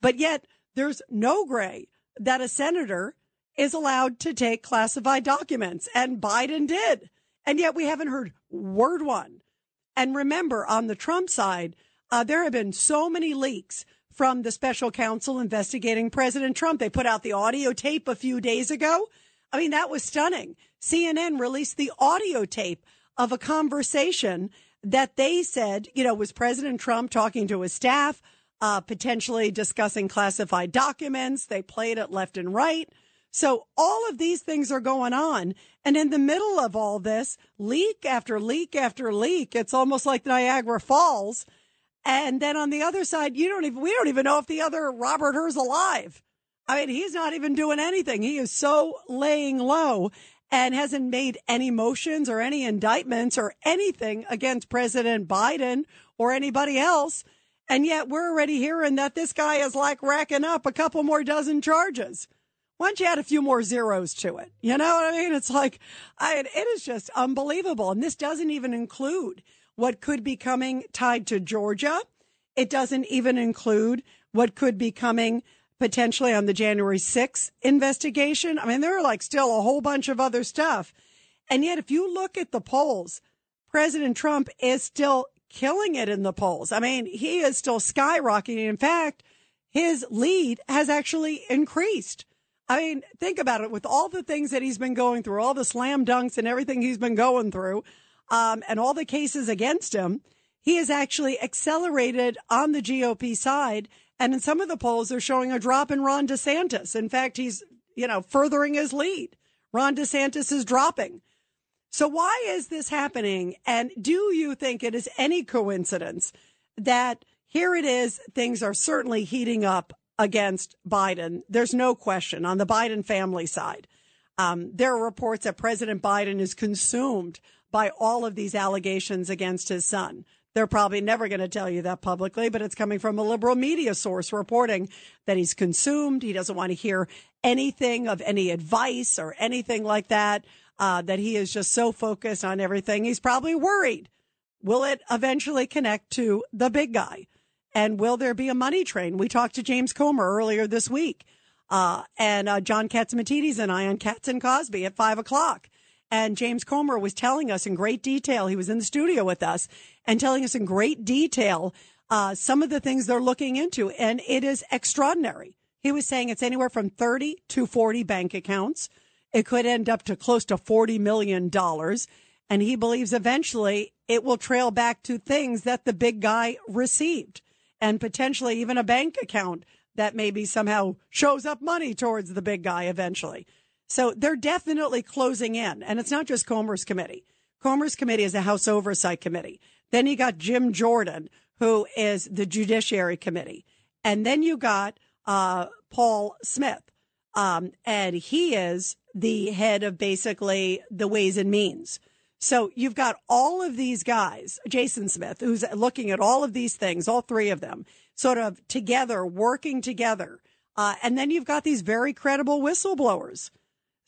But yet there's no gray that a senator is allowed to take classified documents, and Biden did. And yet we haven't heard word one. And remember, on the Trump side, uh, there have been so many leaks from the special counsel investigating President Trump. They put out the audio tape a few days ago. I mean, that was stunning. C N N released the audio tape of a conversation that they said, you know, was President Trump talking to his staff, Uh, potentially discussing classified documents. They played it left and right. So all of these things are going on. And in the middle of all this, leak after leak after leak, it's almost like Niagara Falls. And then on the other side, you don't even, we don't even know if the other Robert Herr's alive. I mean, he's not even doing anything. He is so laying low and hasn't made any motions or any indictments or anything against President Biden or anybody else. And yet we're already hearing that this guy is like racking up a couple more dozen charges. Why don't you add a few more zeros to it? You know what I mean? It's like, I, it is just unbelievable. And this doesn't even include what could be coming tied to Georgia. It doesn't even include what could be coming potentially on the January sixth investigation. I mean, there are like still a whole bunch of other stuff. And yet if you look at the polls, President Trump is still killing it in the polls. I mean, he is still skyrocketing. In fact, his lead has actually increased. I mean, think about it. With all the things that he's been going through, all the slam dunks and everything he's been going through, um, and all the cases against him, he has actually accelerated on the G O P side. And in some of the polls, they're showing a drop in Ron DeSantis. In fact, he's, you know, furthering his lead. Ron DeSantis is dropping. So why is this happening? And do you think it is any coincidence that here it is, things are certainly heating up against Biden? There's no question on the Biden family side. Um, there are reports that President Biden is consumed by all of these allegations against his son. They're probably never going to tell you that publicly, but it's coming from a liberal media source reporting that he's consumed. He doesn't want to hear anything of any advice or anything like that. Uh, that he is just so focused on everything. He's probably worried. Will it eventually connect to the big guy? And will there be a money train? We talked to James Comer earlier this week. Uh, and uh, John Katzmatidis and I on Katz and Cosby at five o'clock. And James Comer was telling us in great detail. He was in the studio with us and telling us in great detail uh, some of the things they're looking into. And it is extraordinary. He was saying it's anywhere from thirty to forty bank accounts. It could end up to close to forty million dollars. And he believes eventually it will trail back to things that the big guy received and potentially even a bank account that maybe somehow shows up money towards the big guy eventually. So they're definitely closing in. And it's not just Comer's committee. Comer's committee is the House Oversight Committee. Then you got Jim Jordan, who is the Judiciary Committee. And then you got uh, Paul Smith. Um, and he is the head of basically the Ways and Means. So you've got all of these guys, Jason Smith, who's looking at all of these things, all three of them, sort of together, working together. Uh, and then you've got these very credible whistleblowers.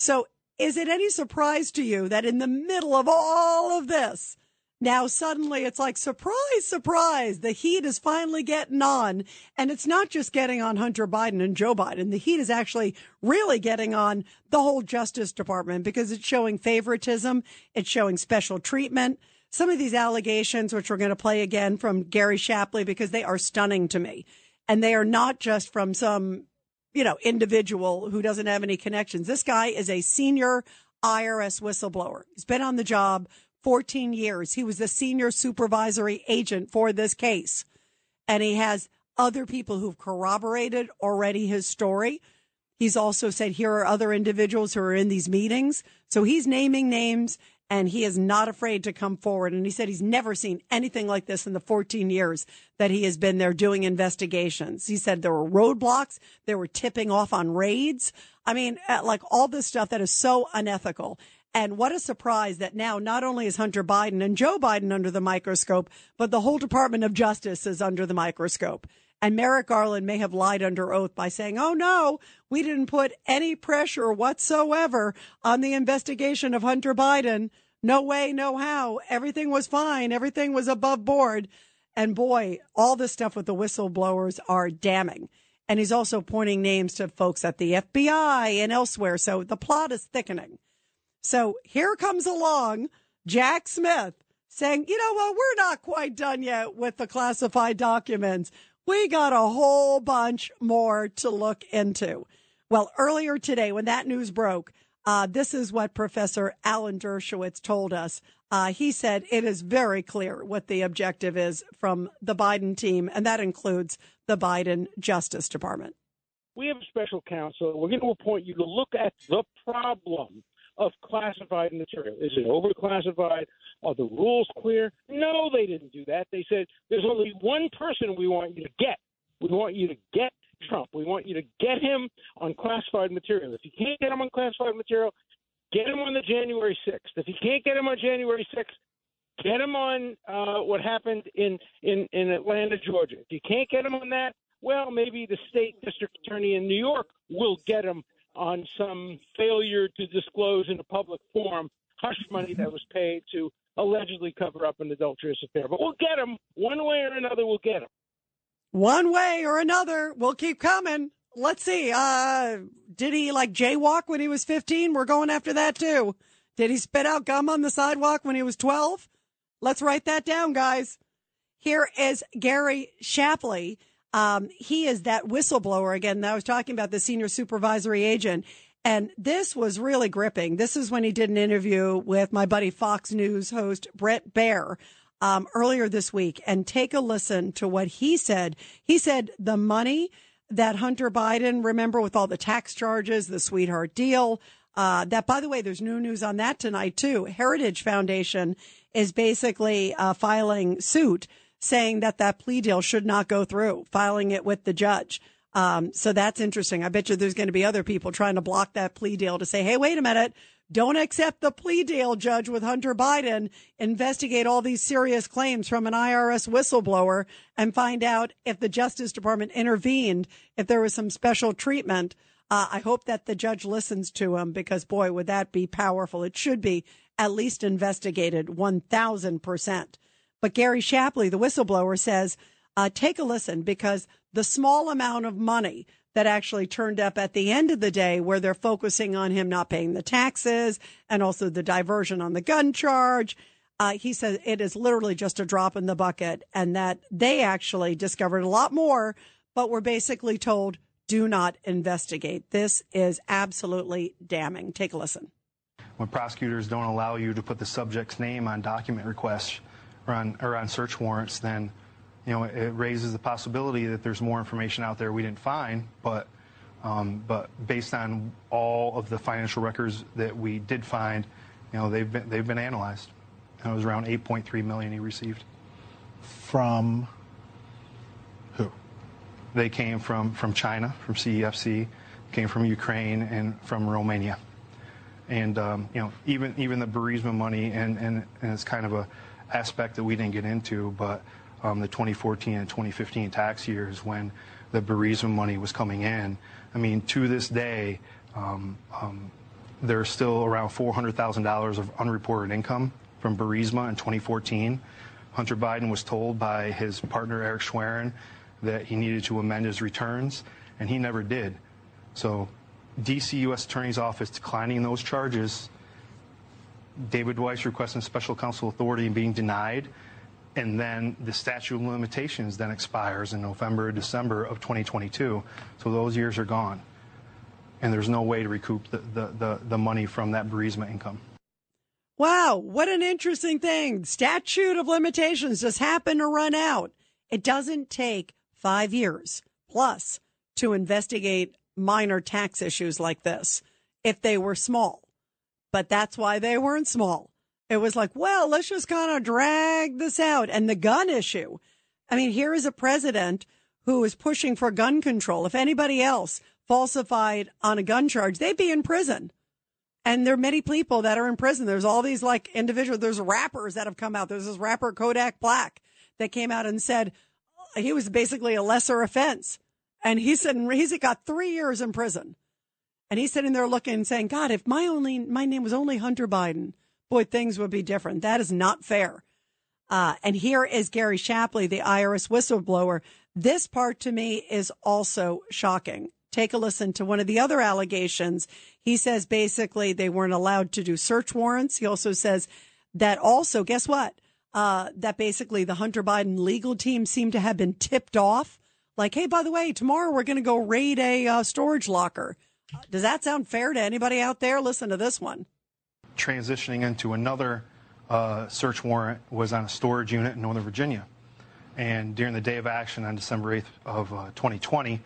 So is it any surprise to you that in the middle of all of this, now suddenly it's like, surprise, surprise, the heat is finally getting on. And it's not just getting on Hunter Biden and Joe Biden. The heat is actually really getting on the whole Justice Department because it's showing favoritism. It's showing special treatment. Some of these allegations, which we're going to play again from Gary Shapley, because they are stunning to me. And they are not just from some, you know, individual who doesn't have any connections. This guy is a senior I R S whistleblower. He's been on the job fourteen years. He was the senior supervisory agent for this case. And he has other people who've corroborated already his story. He's also said here are other individuals who are in these meetings. So he's naming names and he is not afraid to come forward. And he said he's never seen anything like this in the fourteen years that he has been there doing investigations. He said there were roadblocks. There were tipping off on raids. I mean, like all this stuff that is so unethical. And what a surprise that now not only is Hunter Biden and Joe Biden under the microscope, but the whole Department of Justice is under the microscope. And Merrick Garland may have lied under oath by saying, oh, no, we didn't put any pressure whatsoever on the investigation of Hunter Biden. No way, no how. Everything was fine. Everything was above board. And boy, all this stuff with the whistleblowers are damning. And he's also pointing names to folks at the F B I and elsewhere. So the plot is thickening. So here comes along Jack Smith saying, you know what, we're not quite done yet with the classified documents. We got a whole bunch more to look into. Well, earlier today, when that news broke, uh, this is what Professor Alan Dershowitz told us. Uh, he said it is very clear what the objective is from the Biden team, and that includes the Biden Justice Department. We have a special counsel. We're going to appoint you to look at the problem of classified material. Is it overclassified? Are the rules clear? No, they didn't do that. They said, there's only one person we want you to get. We want you to get Trump. We want you to get him on classified material. If you can't get him on classified material, get him on the January sixth. If you can't get him on January sixth, get him on uh, what happened in, in, in Atlanta, Georgia. If you can't get him on that, well, maybe the state district attorney in New York will get him on some failure to disclose in a public forum hush money that was paid to allegedly cover up an adulterous affair. But we'll get them. One way or another, we'll get them. One way or another, we'll keep coming. Let's see. Uh, did he, like, jaywalk when he was fifteen? We're going after that, too. Did he spit out gum on the sidewalk when he was twelve? Let's write that down, guys. Here is Gary Shapley. Um, he is that whistleblower again that I was talking about, the senior supervisory agent. And this was really gripping. This is when he did an interview with my buddy Fox News host Brett Baer um, earlier this week. And take a listen to what he said. He said the money that Hunter Biden, remember, with all the tax charges, the sweetheart deal, uh, that, by the way, there's new news on that tonight, too. Heritage Foundation is basically uh, filing suit, saying that that plea deal should not go through, filing it with the judge. Um, so that's interesting. I bet you there's going to be other people trying to block that plea deal to say, hey, wait a minute, don't accept the plea deal, judge, with Hunter Biden. Investigate all these serious claims from an I R S whistleblower and find out if the Justice Department intervened, if there was some special treatment. Uh, I hope that the judge listens to him because, boy, would that be powerful. It should be at least investigated one thousand percent. But Gary Shapley, the whistleblower, says, uh, take a listen, because the small amount of money that actually turned up at the end of the day, where they're focusing on him not paying the taxes and also the diversion on the gun charge, uh, he says it is literally just a drop in the bucket, and that they actually discovered a lot more, but were basically told, do not investigate. This is absolutely damning. Take a listen. When prosecutors don't allow you to put the subject's name on document requests, Or on, or on search warrants, then, you know, it raises the possibility that there's more information out there we didn't find. But, um, but based on all of the financial records that we did find, you know, they've been they've been analyzed. And it was around eight point three million dollars he received. From who? They came from from China, from C E F C, came from Ukraine, and from Romania. and um, you know, even even the Burisma money, and, and, and it's kind of a aspect that we didn't get into, but um, the twenty fourteen and twenty fifteen tax years when the Burisma money was coming in, I mean, to this day, um, um, there's still around four hundred thousand dollars of unreported income from Burisma in twenty fourteen. Hunter Biden was told by his partner, Eric Schwerin, that he needed to amend his returns, and he never did. So D C U S Attorney's Office declining those charges, David Weiss requesting special counsel authority and being denied, and then the statute of limitations then expires in November, December of twenty twenty-two. So those years are gone, and there's no way to recoup the, the, the, the money from that Burisma income. Wow, what an interesting thing. Statute of limitations just happened to run out. It doesn't take five years plus to investigate minor tax issues like this if they were small. But that's why they weren't small. It was like, well, let's just kind of drag this out. And the gun issue. I mean, here is a president who is pushing for gun control. If anybody else falsified on a gun charge, they'd be in prison. And there are many people that are in prison. There's all these like individuals. There's rappers that have come out. There's this rapper Kodak Black that came out and said he was basically a lesser offense. And he said he's got three years in prison. And he's sitting there looking and saying, God, if my only my name was only Hunter Biden, boy, things would be different. That is not fair. Uh, and here is Gary Shapley, the I R S whistleblower. This part to me is also shocking. Take a listen to one of the other allegations. He says basically they weren't allowed to do search warrants. He also says that also, guess what? Uh, that basically the Hunter Biden legal team seemed to have been tipped off. Like, hey, by the way, tomorrow we're going to go raid a uh, storage locker. Does that sound fair to anybody out there? Listen to this one. Transitioning into another uh, search warrant was on a storage unit in Northern Virginia. And during the day of action on December eighth of uh, twenty twenty,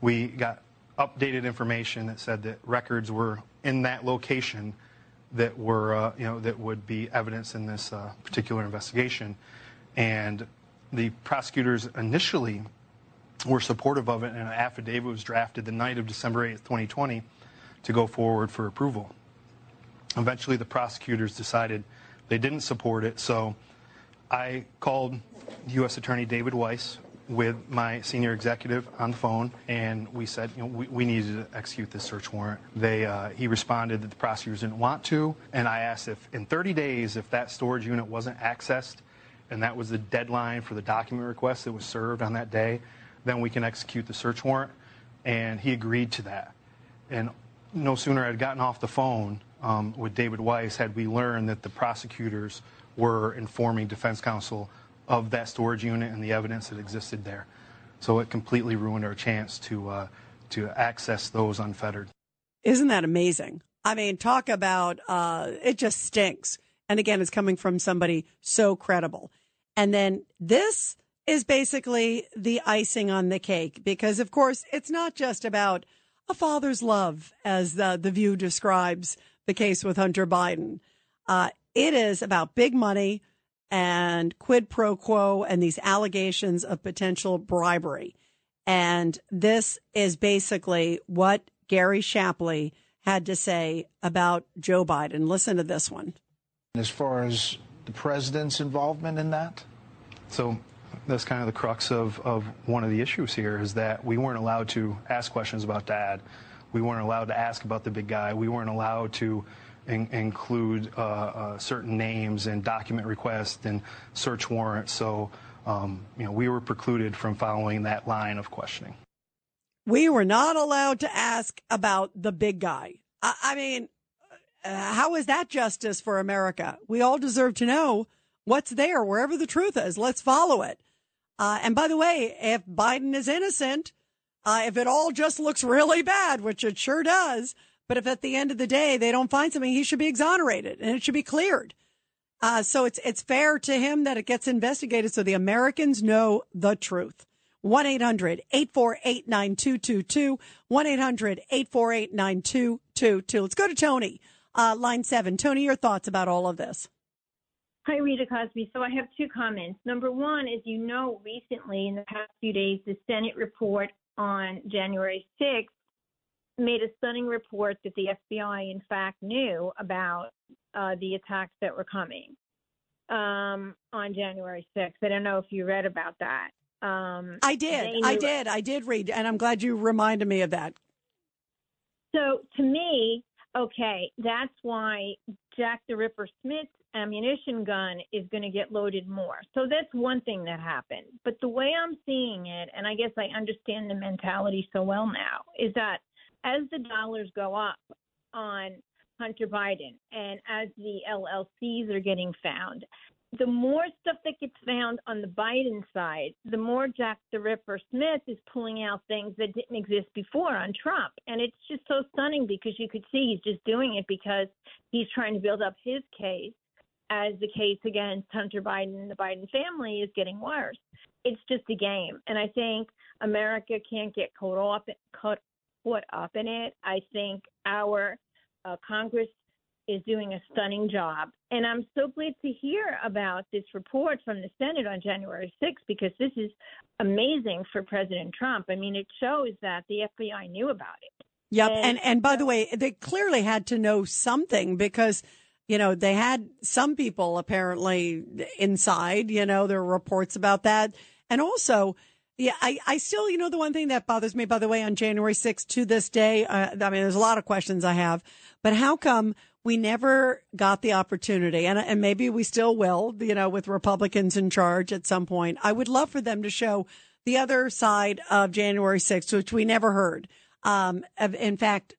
we got updated information that said that records were in that location that were, uh, you know, that would be evidence in this uh, particular investigation. And the prosecutors initially were supportive of it, and an affidavit was drafted the night of December eighth, twenty twenty, to go forward for approval. Eventually, the prosecutors decided they didn't support it, so I called U S Attorney David Weiss with my senior executive on the phone, and we said, you know, we, we needed to execute this search warrant. They, uh, he responded that the prosecutors didn't want to, and I asked if in thirty days, if that storage unit wasn't accessed, and that was the deadline for the document request that was served on that day, then we can execute the search warrant, and he agreed to that. And no sooner had gotten off the phone um, with David Weiss had we learned that the prosecutors were informing defense counsel of that storage unit and the evidence that existed there. So it completely ruined our chance to uh, to access those unfettered. Isn't that amazing? I mean, talk about, uh, it just stinks. And again, it's coming from somebody so credible. And then this is basically the icing on the cake, because, of course, it's not just about a father's love, as the, the View describes the case with Hunter Biden. Uh, it is about big money and quid pro quo and these allegations of potential bribery. And this is basically what Gary Shapley had to say about Joe Biden. Listen to this one. As far as the president's involvement in that? So that's kind of the crux of, of one of the issues here, is that we weren't allowed to ask questions about Dad. We weren't allowed to ask about the big guy. We weren't allowed to in, include uh, uh, certain names and document requests and search warrants. So, um, you know, we were precluded from following that line of questioning. We were not allowed to ask about the big guy. I, I mean, uh, how is that justice for America? We all deserve to know what's there, wherever the truth is. Let's follow it. Uh, and by the way, if Biden is innocent, uh, if it all just looks really bad, which it sure does, but if at the end of the day they don't find something, he should be exonerated and it should be cleared. Uh, so it's it's fair to him that it gets investigated so the Americans know the truth. one eight hundred, eight four eight, nine two two two, one eight hundred, eight four eight, nine two two two. Let's go to Tony, uh, line seven. Tony, your thoughts about all of this. Hi, Rita Cosby. So I have two comments. Number one is, you know, recently in the past few days, the Senate report on January sixth made a stunning report that the F B I, in fact, knew about uh, the attacks that were coming um, on January sixth. I don't know if you read about that. Um, I did. I did. It. I did read. And I'm glad you reminded me of that. So to me, okay, that's why Jack the Ripper Smith's ammunition gun is going to get loaded more. So that's one thing that happened. But the way I'm seeing it, and I guess I understand the mentality so well now, is that as the dollars go up on Hunter Biden and as the L L Cs are getting found, the more stuff that gets found on the Biden side, the more Jack the Ripper Smith is pulling out things that didn't exist before on Trump. And it's just so stunning because you could see he's just doing it because he's trying to build up his case as the case against Hunter Biden and the Biden family is getting worse. It's just a game. And I think America can't get caught up, caught up in it. I think our uh, Congress is doing a stunning job. And I'm so pleased to hear about this report from the Senate on January sixth, because this is amazing for President Trump. I mean, it shows that the F B I knew about it. Yep. And, and, and by the way, they clearly had to know something because, you know, they had some people apparently inside, you know, there were reports about that. And also, yeah, I, I still, you know, the one thing that bothers me, by the way, on January sixth to this day, uh, I mean, there's a lot of questions I have, but how come we never got the opportunity, and, and maybe we still will, you know, with Republicans in charge at some point. I would love for them to show the other side of January sixth, which we never heard. Um, in fact,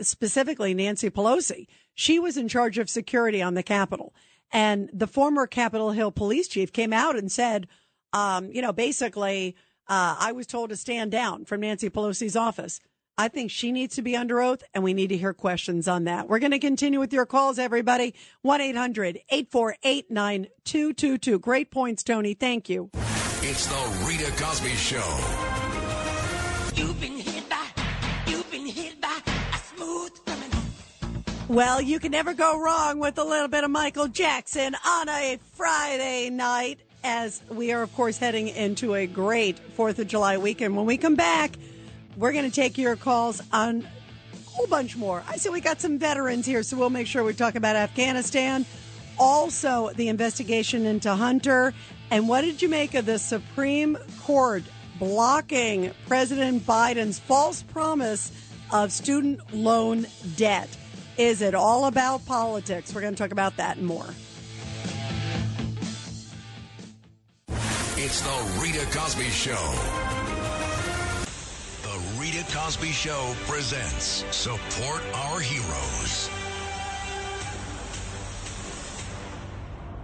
specifically Nancy Pelosi, she was in charge of security on the Capitol. And the former Capitol Hill police chief came out and said, um, you know, basically, uh, I was told to stand down from Nancy Pelosi's office. I think she needs to be under oath, and we need to hear questions on that. We're going to continue with your calls, everybody. one eight hundred eight four eight nine two two two. Great points, Tony. Thank you. It's the Rita Cosby Show. You've been hit by, you've been hit by a smooth criminal. Well, you can never go wrong with a little bit of Michael Jackson on a Friday night, as we are, of course, heading into a great fourth of July weekend. When we come back, we're going to take your calls on a whole bunch more. I said we got some veterans here, so we'll make sure we talk about Afghanistan. Also, the investigation into Hunter. And what did you make of the Supreme Court blocking President Biden's false promise of student loan debt? Is it all about politics? We're going to talk about that and more. It's the Rita Cosby Show. Rita Cosby Show presents Support Our Heroes.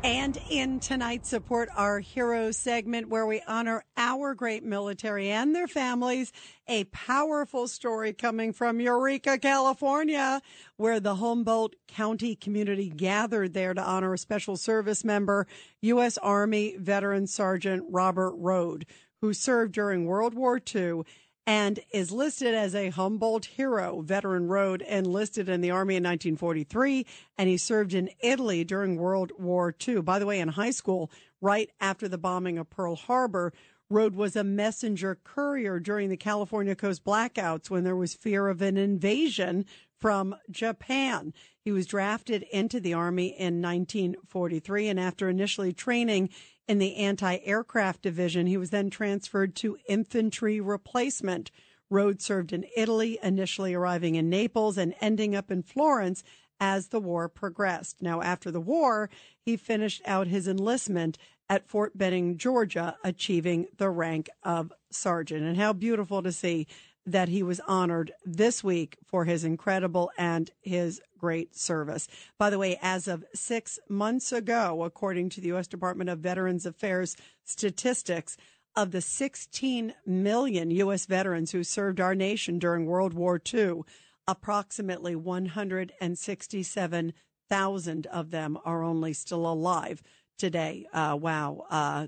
And in tonight's Support Our Heroes segment, where we honor our great military and their families, a powerful story coming from Eureka, California, where the Humboldt County community gathered there to honor a special service member, U S Army veteran Sergeant Robert Rhode, who served during World War Two and is listed as a Humboldt hero. Veteran Rhode enlisted in the Army in nineteen forty-three, and he served in Italy during World War Two. By the way, in high school, right after the bombing of Pearl Harbor, Rhode was a messenger courier during the California coast blackouts when there was fear of an invasion from Japan. He was drafted into the Army in nineteen forty-three, and after initially training in the anti-aircraft division, he was then transferred to infantry replacement. Rhodes served in Italy, initially arriving in Naples and ending up in Florence as the war progressed. Now, after the war, he finished out his enlistment at Fort Benning, Georgia, achieving the rank of sergeant. And how beautiful to see that he was honored this week for his incredible and his great service. By the way, as of six months ago, according to the U S Department of Veterans Affairs statistics, of the sixteen million U S veterans who served our nation during World War Two, approximately one hundred sixty-seven thousand of them are only still alive today. Uh, wow. Uh,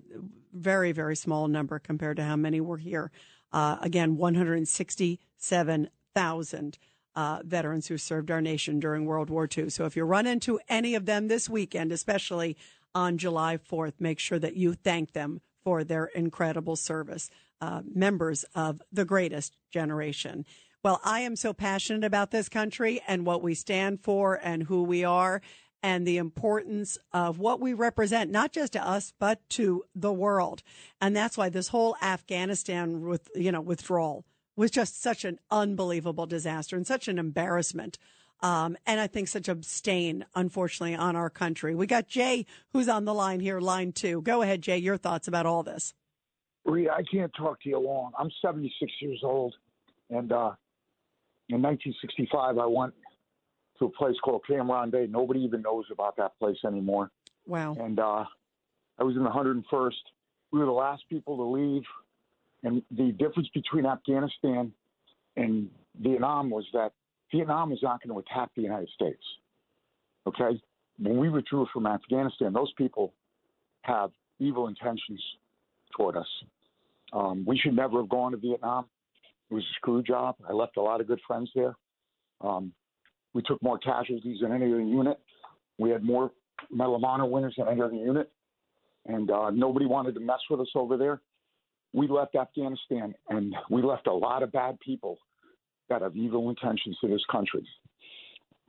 very, very small number compared to how many were here. Uh, again, one hundred sixty-seven thousand uh, veterans who served our nation during World War Two. So if you run into any of them this weekend, especially on July fourth, make sure that you thank them for their incredible service, uh, members of the greatest generation. well, I am so passionate about this country and what we stand for and who we are and the importance of what we represent, not just to us, but to the world. And that's why this whole Afghanistan with, you know, withdrawal was just such an unbelievable disaster and such an embarrassment. Um, and I think such a stain, unfortunately, on our country. We got Jay, who's on the line here, line two. Go ahead, Jay, your thoughts about all this. Rita, I can't talk to you long. I'm seventy-six years old, and uh, in nineteen sixty-five, I went to a place called Cameron Bay. Nobody even knows about that place anymore. Wow. And uh, I was in the one hundred first. We were the last people to leave, and the difference between Afghanistan and Vietnam was that Vietnam was not going to attack the United States, okay? When we withdrew from Afghanistan, those people have evil intentions toward us. Um, we should never have gone to Vietnam. It was a screw job. I left a lot of good friends there. Um, we took more casualties than any other unit. We had more Medal of Honor winners than any other unit, and uh, nobody wanted to mess with us over there. We left Afghanistan, and we left a lot of bad people that have evil intentions to this country.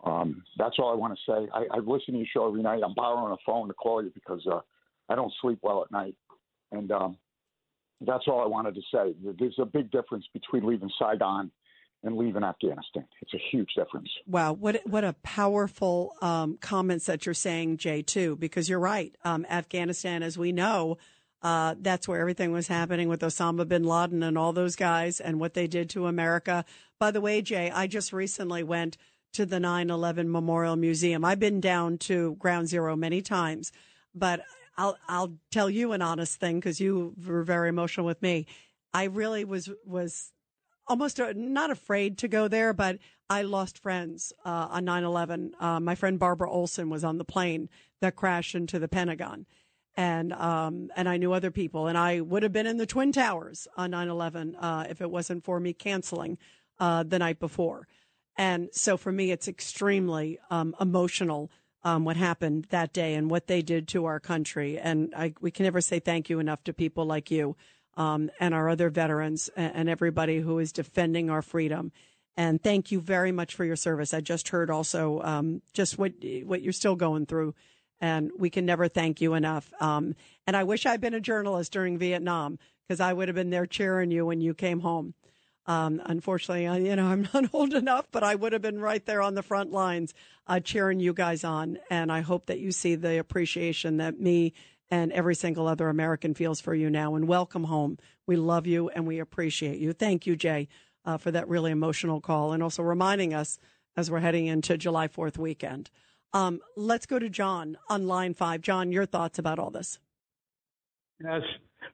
Um, that's all I want to say. I, I've listened to your show every night. I'm borrowing a phone to call you because uh, I don't sleep well at night. And um, that's all I wanted to say. There's a big difference between leaving Saigon and leaving Afghanistan. It's a huge difference. Wow. What what a powerful um, comments that you're saying, Jay, too, because you're right. Um, Afghanistan, as we know, Uh, that's where everything was happening with Osama bin Laden and all those guys and what they did to America. By the way, Jay, I just recently went to the nine eleven Memorial Museum. I've been down to Ground Zero many times, but I'll, I'll tell you an honest thing because you were very emotional with me. I really was, was almost uh, not afraid to go there, but I lost friends, uh, on nine eleven. Uh, my friend Barbara Olson was on the plane that crashed into the Pentagon. And, um, and I knew other people, and I would have been in the Twin Towers on nine eleven, uh, if it wasn't for me canceling, uh, the night before. And so for me, it's extremely, um, emotional, um, what happened that day and what they did to our country. And I, we can never say thank you enough to people like you, um, and our other veterans and, and everybody who is defending our freedom. And thank you very much for your service. I just heard also, um, just what, what you're still going through. And we can never thank you enough. Um, and I wish I'd been a journalist during Vietnam because I would have been there cheering you when you came home. Um, unfortunately, I, you know, I'm not old enough, but I would have been right there on the front lines uh, cheering you guys on. And I hope that you see the appreciation that me and every single other American feels for you now. And welcome home. We love you and we appreciate you. Thank you, Jay, uh, for that really emotional call and also reminding us as we're heading into July fourth weekend. Um, let's go to John on line five. John, your thoughts about all this. Yes,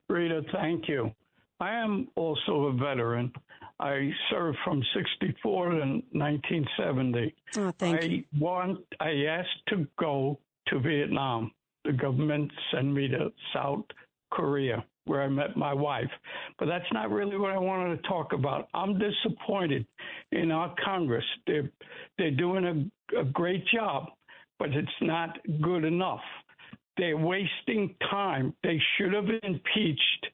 Rita, thank you. I am also a veteran. I served from sixty-four to nineteen seventy. Oh, thank I you. Want, I asked to go to Vietnam. The government sent me to South Korea, where I met my wife. But that's not really what I wanted to talk about. I'm disappointed in our Congress. They're, they're doing a, a great job. But it's not good enough. They're wasting time. They should have impeached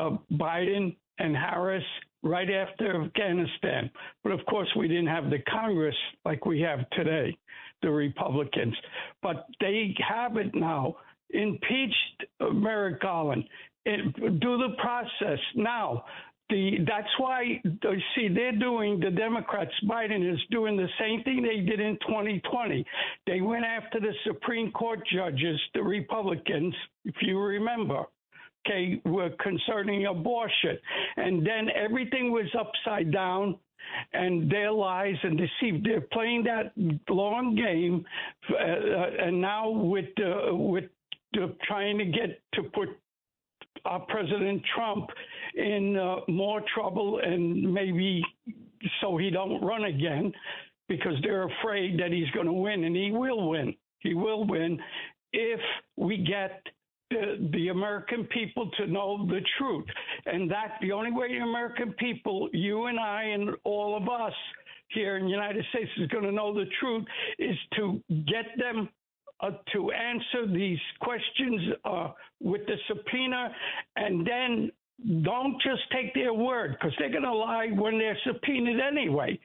uh, Biden and Harris right after Afghanistan. But, of course, we didn't have the Congress like we have today, the Republicans. But they have it now. Impeached Merrick Garland. It, do the process now. The, that's why, see, they're doing, the Democrats, Biden is doing the same thing they did in twenty twenty. They went after the Supreme Court judges, the Republicans, if you remember, okay, were concerning abortion. And then everything was upside down and their lies and deceit. They're playing that long game. Uh, and now with, uh, with uh, trying to get to put Uh, President Trump in uh, more trouble and maybe so he don't run again because they're afraid that he's going to win, and he will win. He will win if we get the, the American people to know the truth. And that's the only way the American people, you and I and all of us here in the United States, is going to know the truth is to get them Uh, to answer these questions uh, with the subpoena, and then Don't just take their word, because they're going to lie when they're subpoenaed anyway.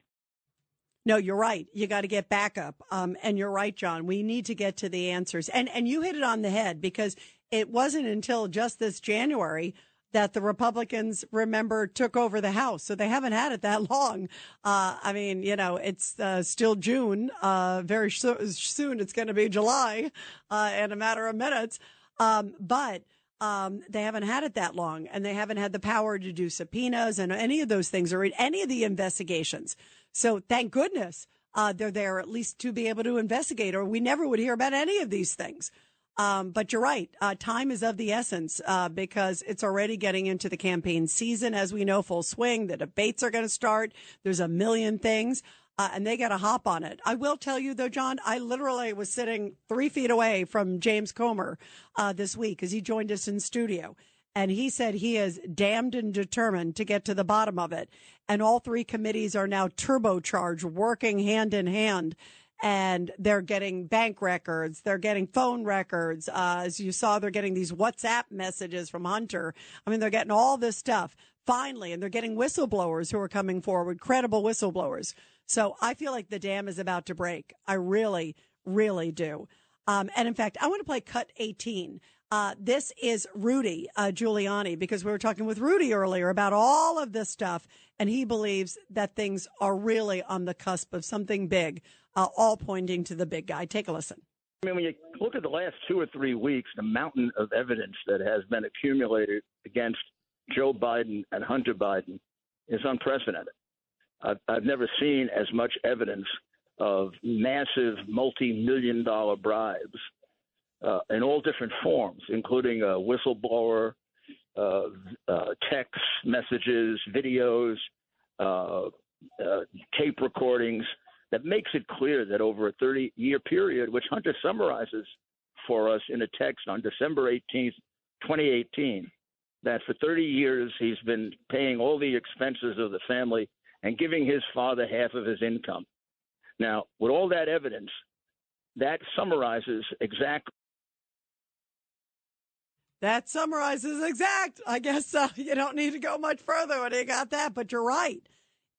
No, you're right. You got to get backup. Um, and you're right, John. We need to get to the answers. And and you hit it on the head, because it wasn't until just this January that the Republicans, remember, took over the House. So they haven't had it that long. Uh, I mean, you know, it's uh, still June. Uh, very so- soon it's going to be July uh, in a matter of minutes. Um, but um, they haven't had it that long, and they haven't had the power to do subpoenas and any of those things, or in any of the investigations. So thank goodness uh, they're there at least to be able to investigate, or we never would hear about any of these things. Um, but you're right. Uh, time is of the essence uh, because it's already getting into the campaign season, as we know, full swing. The debates are going to start. There's a million things uh, and they got to hop on it. I will tell you, though, John, I literally was sitting three feet away from James Comer uh, this week as he joined us in studio. And he said he is damned and determined to get to the bottom of it. And all three committees are now turbocharged, working hand in hand. And they're getting bank records. They're getting phone records. Uh, as you saw, they're getting these WhatsApp messages from Hunter. I mean, they're getting all this stuff finally. And they're getting whistleblowers who are coming forward, credible whistleblowers. So I feel like the dam is about to break. I really, really do. Um, and in fact, I want to play Cut eighteen. Uh, this is Rudy uh, Giuliani, because we were talking with Rudy earlier about all of this stuff, and he believes that things are really on the cusp of something big, uh, all pointing to the big guy. Take a listen. I mean, when you look at the last two or three weeks, the mountain of evidence that has been accumulated against Joe Biden and Hunter Biden is unprecedented. I've, I've never seen as much evidence of massive multi-million dollar bribes. Uh, in all different forms, including uh, whistleblower, uh, uh, text messages, videos, uh, uh, tape recordings, that makes it clear that over a thirty-year period, which Hunter summarizes for us in a text on December eighteenth, twenty eighteen, that for thirty years he's been paying all the expenses of the family and giving his father half of his income. Now, with all that evidence, that summarizes exactly. That summarizes exact. I guess uh, you don't need to go much further when you got that, but you're right.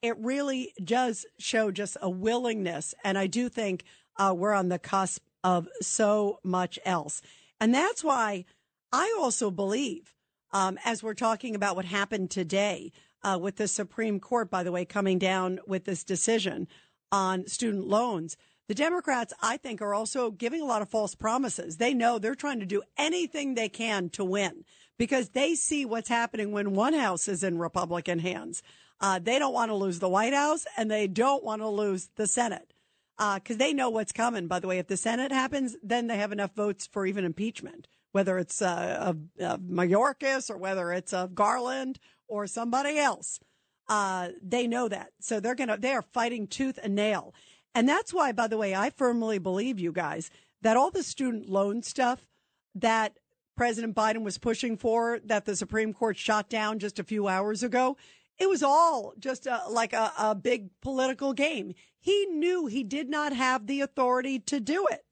It really does show just a willingness. And I do think uh, we're on the cusp of so much else. And that's why I also believe, um, as we're talking about what happened today uh, with the Supreme Court, by the way, coming down with this decision on student loans, the Democrats, I think, are also giving a lot of false promises. They know they're trying to do anything they can to win, because they see what's happening when one house is in Republican hands. Uh, they don't want to lose the White House, and they don't want to lose the Senate, because uh, they know what's coming. By the way, if the Senate happens, then they have enough votes for even impeachment, whether it's uh, of, of Mayorkas or whether it's of Garland or somebody else. Uh, they know that. So they're going to they are fighting tooth and nail. And that's why, by the way, I firmly believe, you guys, that all the student loan stuff that President Biden was pushing for, that the Supreme Court shot down just a few hours ago, it was all just a, like a, a big political game. He knew he did not have the authority to do it.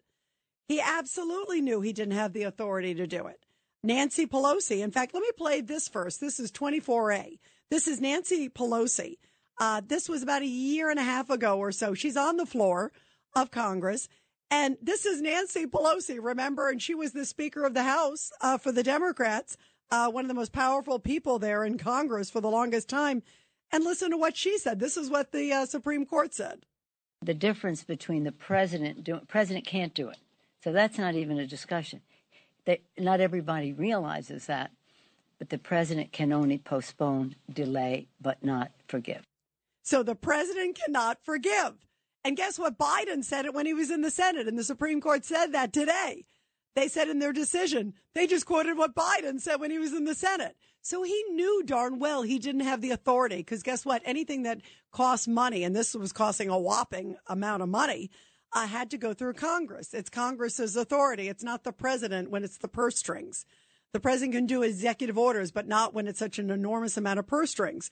He absolutely knew he didn't have the authority to do it. Nancy Pelosi. In fact, let me play this first. This is twenty-four A. This is Nancy Pelosi. Uh, this was about a year and a half ago or so. She's on the floor of Congress. And this is Nancy Pelosi, remember? And she was the Speaker of the House uh, for the Democrats, uh, one of the most powerful people there in Congress for the longest time. And listen to what she said. This is what the uh, Supreme Court said. The difference between the president doing president can't do it. So that's not even a discussion. They, not everybody realizes that. But the president can only postpone, delay, but not forgive. So the president cannot forgive. And guess what? Biden said it when he was in the Senate, and the Supreme Court said that today. They said in their decision, they just quoted what Biden said when he was in the Senate. So he knew darn well he didn't have the authority, because guess what? Anything that costs money, and this was costing a whopping amount of money, uh, had to go through Congress. It's Congress's authority. It's not the president when it's the purse strings. The president can do executive orders, but not when it's such an enormous amount of purse strings.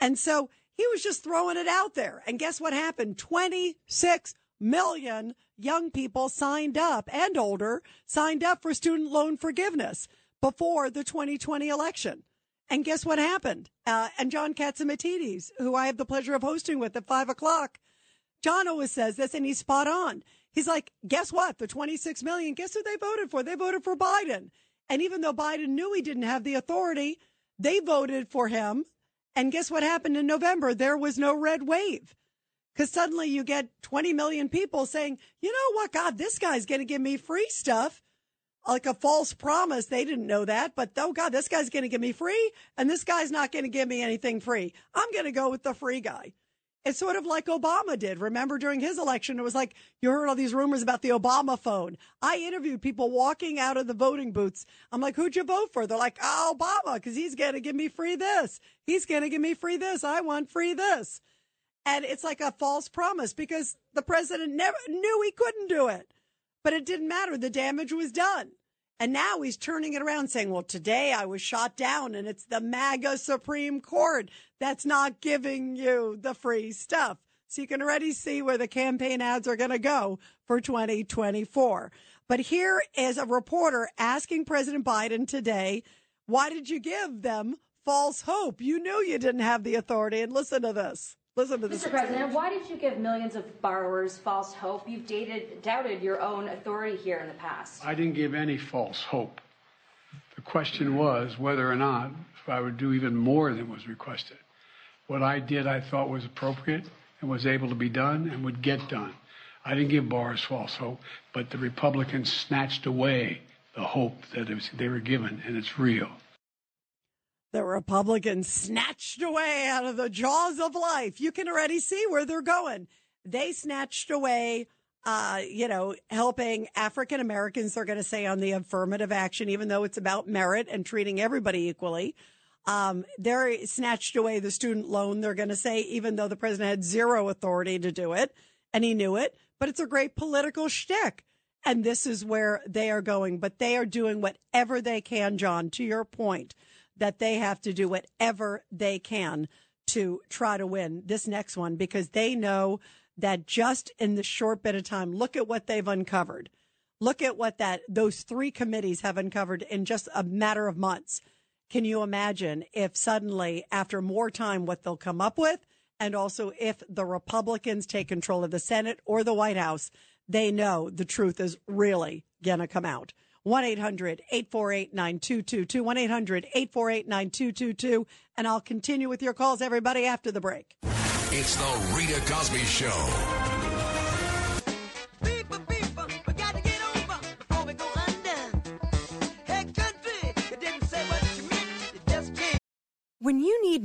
And so he was just throwing it out there. And guess what happened? twenty-six million young people signed up, and older, signed up for student loan forgiveness before the twenty twenty election. And guess what happened? Uh, and John Katsimatidis, who I have the pleasure of hosting with at five o'clock, John always says this, and he's spot on. He's like, guess what? The twenty-six million, guess who they voted for? They voted for Biden. And even though Biden knew he didn't have the authority, they voted for him. And guess what happened in November? There was no red wave. Because suddenly you get twenty million people saying, you know what, God, this guy's going to give me free stuff. Like a false promise. They didn't know that. But, oh, God, this guy's going to give me free, and this guy's not going to give me anything free. I'm going to go with the free guy. It's sort of like Obama did. Remember, during his election, it was like you heard all these rumors about the Obama phone. I interviewed people walking out of the voting booths. I'm like, who'd you vote for? They're like, oh, Obama, because he's going to give me free this. He's going to give me free this. I want free this. And it's like a false promise because the president never knew he couldn't do it. But it didn't matter. The damage was done. And now he's turning it around saying, well, today I was shot down and it's the MAGA Supreme Court that's not giving you the free stuff. So you can already see where the campaign ads are going to go for twenty twenty-four. But here is a reporter asking President Biden today, why did you give them false hope? You knew you didn't have the authority. And listen to this. Listen to this. Mister President, why did you give millions of borrowers false hope? You've dated, doubted your own authority here in the past. I didn't give any false hope. The question was whether or not if I would do even more than was requested. What I did, I thought was appropriate and was able to be done and would get done. I didn't give borrowers false hope, but the Republicans snatched away the hope that it was, they were given, and it's real. The Republicans snatched away out of the jaws of life. You can already see where they're going. They snatched away, uh, you know, helping African Americans, they're going to say, on the affirmative action, even though it's about merit and treating everybody equally. Um, they snatched away the student loan, they're going to say, even though the president had zero authority to do it, and he knew it. But it's a great political shtick. And this is where they are going. But they are doing whatever they can, John, to your point, that they have to do whatever they can to try to win this next one, because they know that just in the short bit of time, look at what they've uncovered. Look at what that those three committees have uncovered in just a matter of months. Can you imagine if suddenly, after more time, what they'll come up with? And also if the Republicans take control of the Senate or the White House, they know the truth is really going to come out. one eight hundred, eight four eight, nine two two two, one eight hundred, eight four eight, nine two two two. And I'll continue with your calls, everybody, after the break. It's the Rita Cosby Show. Beeper, beeper, we gotta get over before we go under. Hey, country, you didn't say what you meant, you just can't. When you need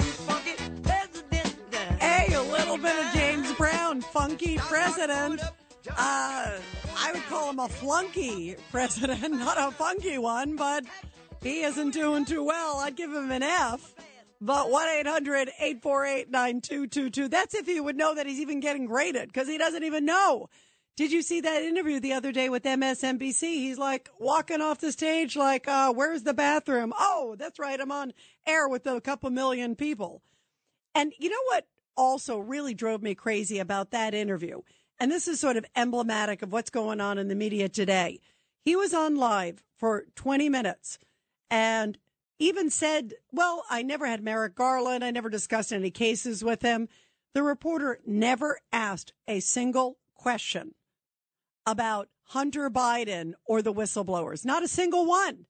Hey, a little bit of James Brown, funky president. Uh, I would call him a flunky president, not a funky one, but he isn't doing too well. I'd give him an F. But one eight hundred, eight four eight, nine two two two. That's if he would know that he's even getting graded, because he doesn't even know. Did you see that interview the other day with M S N B C? He's like walking off the stage like, uh, where's the bathroom? Oh, that's right. I'm on air with a couple million people. And you know what also really drove me crazy about that interview? And this is sort of emblematic of what's going on in the media today. He was on live for twenty minutes and even said, well, I never had Merrick Garland. I never discussed any cases with him. The reporter never asked a single question about Hunter Biden or the whistleblowers. Not a single one.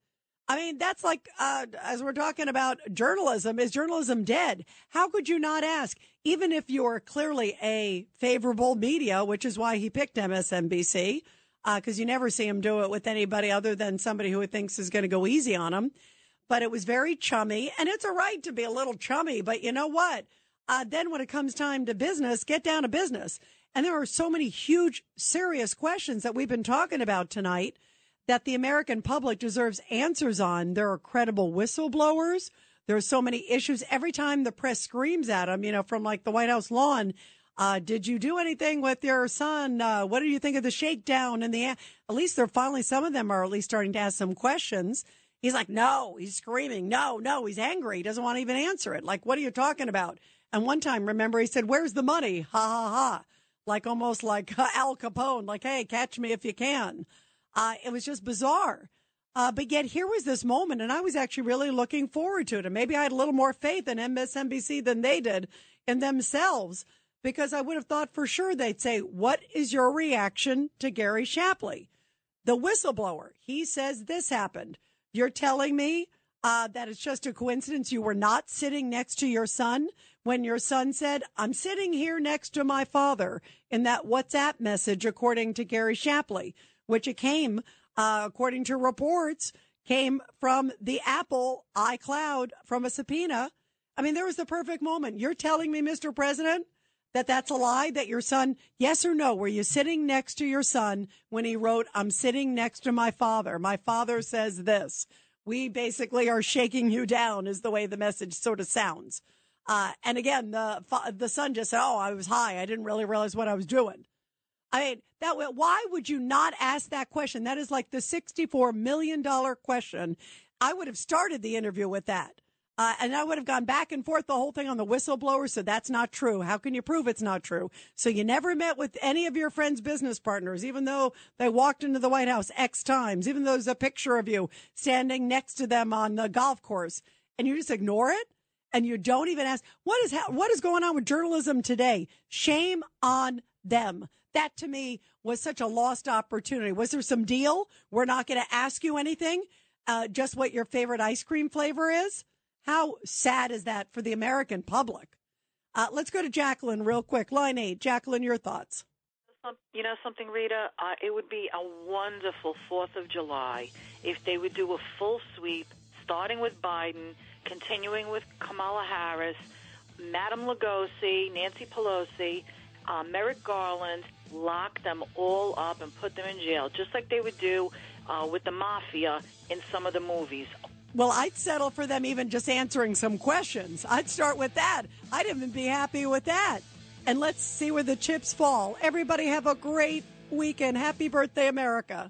I mean, that's like, uh, as we're talking about journalism, is journalism dead? How could you not ask? Even if you're clearly a favorable media, which is why he picked M S N B C, because uh, you never see him do it with anybody other than somebody who he thinks is going to go easy on him. But it was very chummy, and it's all right to be a little chummy, but you know what? Uh, then when it comes time to business, get down to business. And there are so many huge, serious questions that we've been talking about tonight that the American public deserves answers on. There are credible whistleblowers. There are so many issues. Every time the press screams at him, you know, from like the White House lawn, uh, did you do anything with your son? Uh, what do you think of the shakedown? And the at least they're finally, some of them are at least starting to ask some questions. He's like, no, he's screaming. No, no, he's angry. He doesn't want to even answer it. Like, what are you talking about? And one time, remember, he said, where's the money? Ha, ha, ha. Like almost like Al Capone, like, hey, catch me if you can. Uh, it was just bizarre. Uh, but yet here was this moment, and I was actually really looking forward to it. And maybe I had a little more faith in M S N B C than they did in themselves, because I would have thought for sure they'd say, what is your reaction to Gary Shapley, the whistleblower? He says this happened. You're telling me uh, that it's just a coincidence you were not sitting next to your son when your son said, I'm sitting here next to my father, in that WhatsApp message, according to Gary Shapley, which it came, uh, according to reports, came from the Apple iCloud from a subpoena. I mean, there was the perfect moment. You're telling me, Mister President, that that's a lie, that your son, yes or no, were you sitting next to your son when he wrote, I'm sitting next to my father? My father says this. We basically are shaking you down, is the way the message sort of sounds. Uh, and again, the the son just said, oh, I was high. I didn't really realize what I was doing. I mean, that why would you not ask that question? That is like the sixty-four million dollars question. I would have started the interview with that. Uh, and I would have gone back and forth the whole thing on the whistleblower. So that's not true. How can you prove it's not true? So you never met with any of your friend's business partners, even though they walked into the White House X times, even though there's a picture of you standing next to them on the golf course, and you just ignore it. And you don't even ask, what is what is going on with journalism today? Shame on them. That, to me, was such a lost opportunity. Was there some deal? We're not going to ask you anything, uh, just what your favorite ice cream flavor is? How sad is that for the American public? Uh, let's go to Jacqueline real quick. Line eight. Jacqueline, your thoughts. You know something, Rita? Uh, it would be a wonderful fourth of July if they would do a full sweep, starting with Biden, continuing with Kamala Harris, Madame Lugosi, Nancy Pelosi, uh, Merrick Garland, lock them all up and put them in jail, just like they would do uh, with the mafia in some of the movies. Well, I'd settle for them even just answering some questions. I'd start with that. I'd even be happy with that. And let's see where the chips fall. Everybody have a great weekend. Happy birthday, America.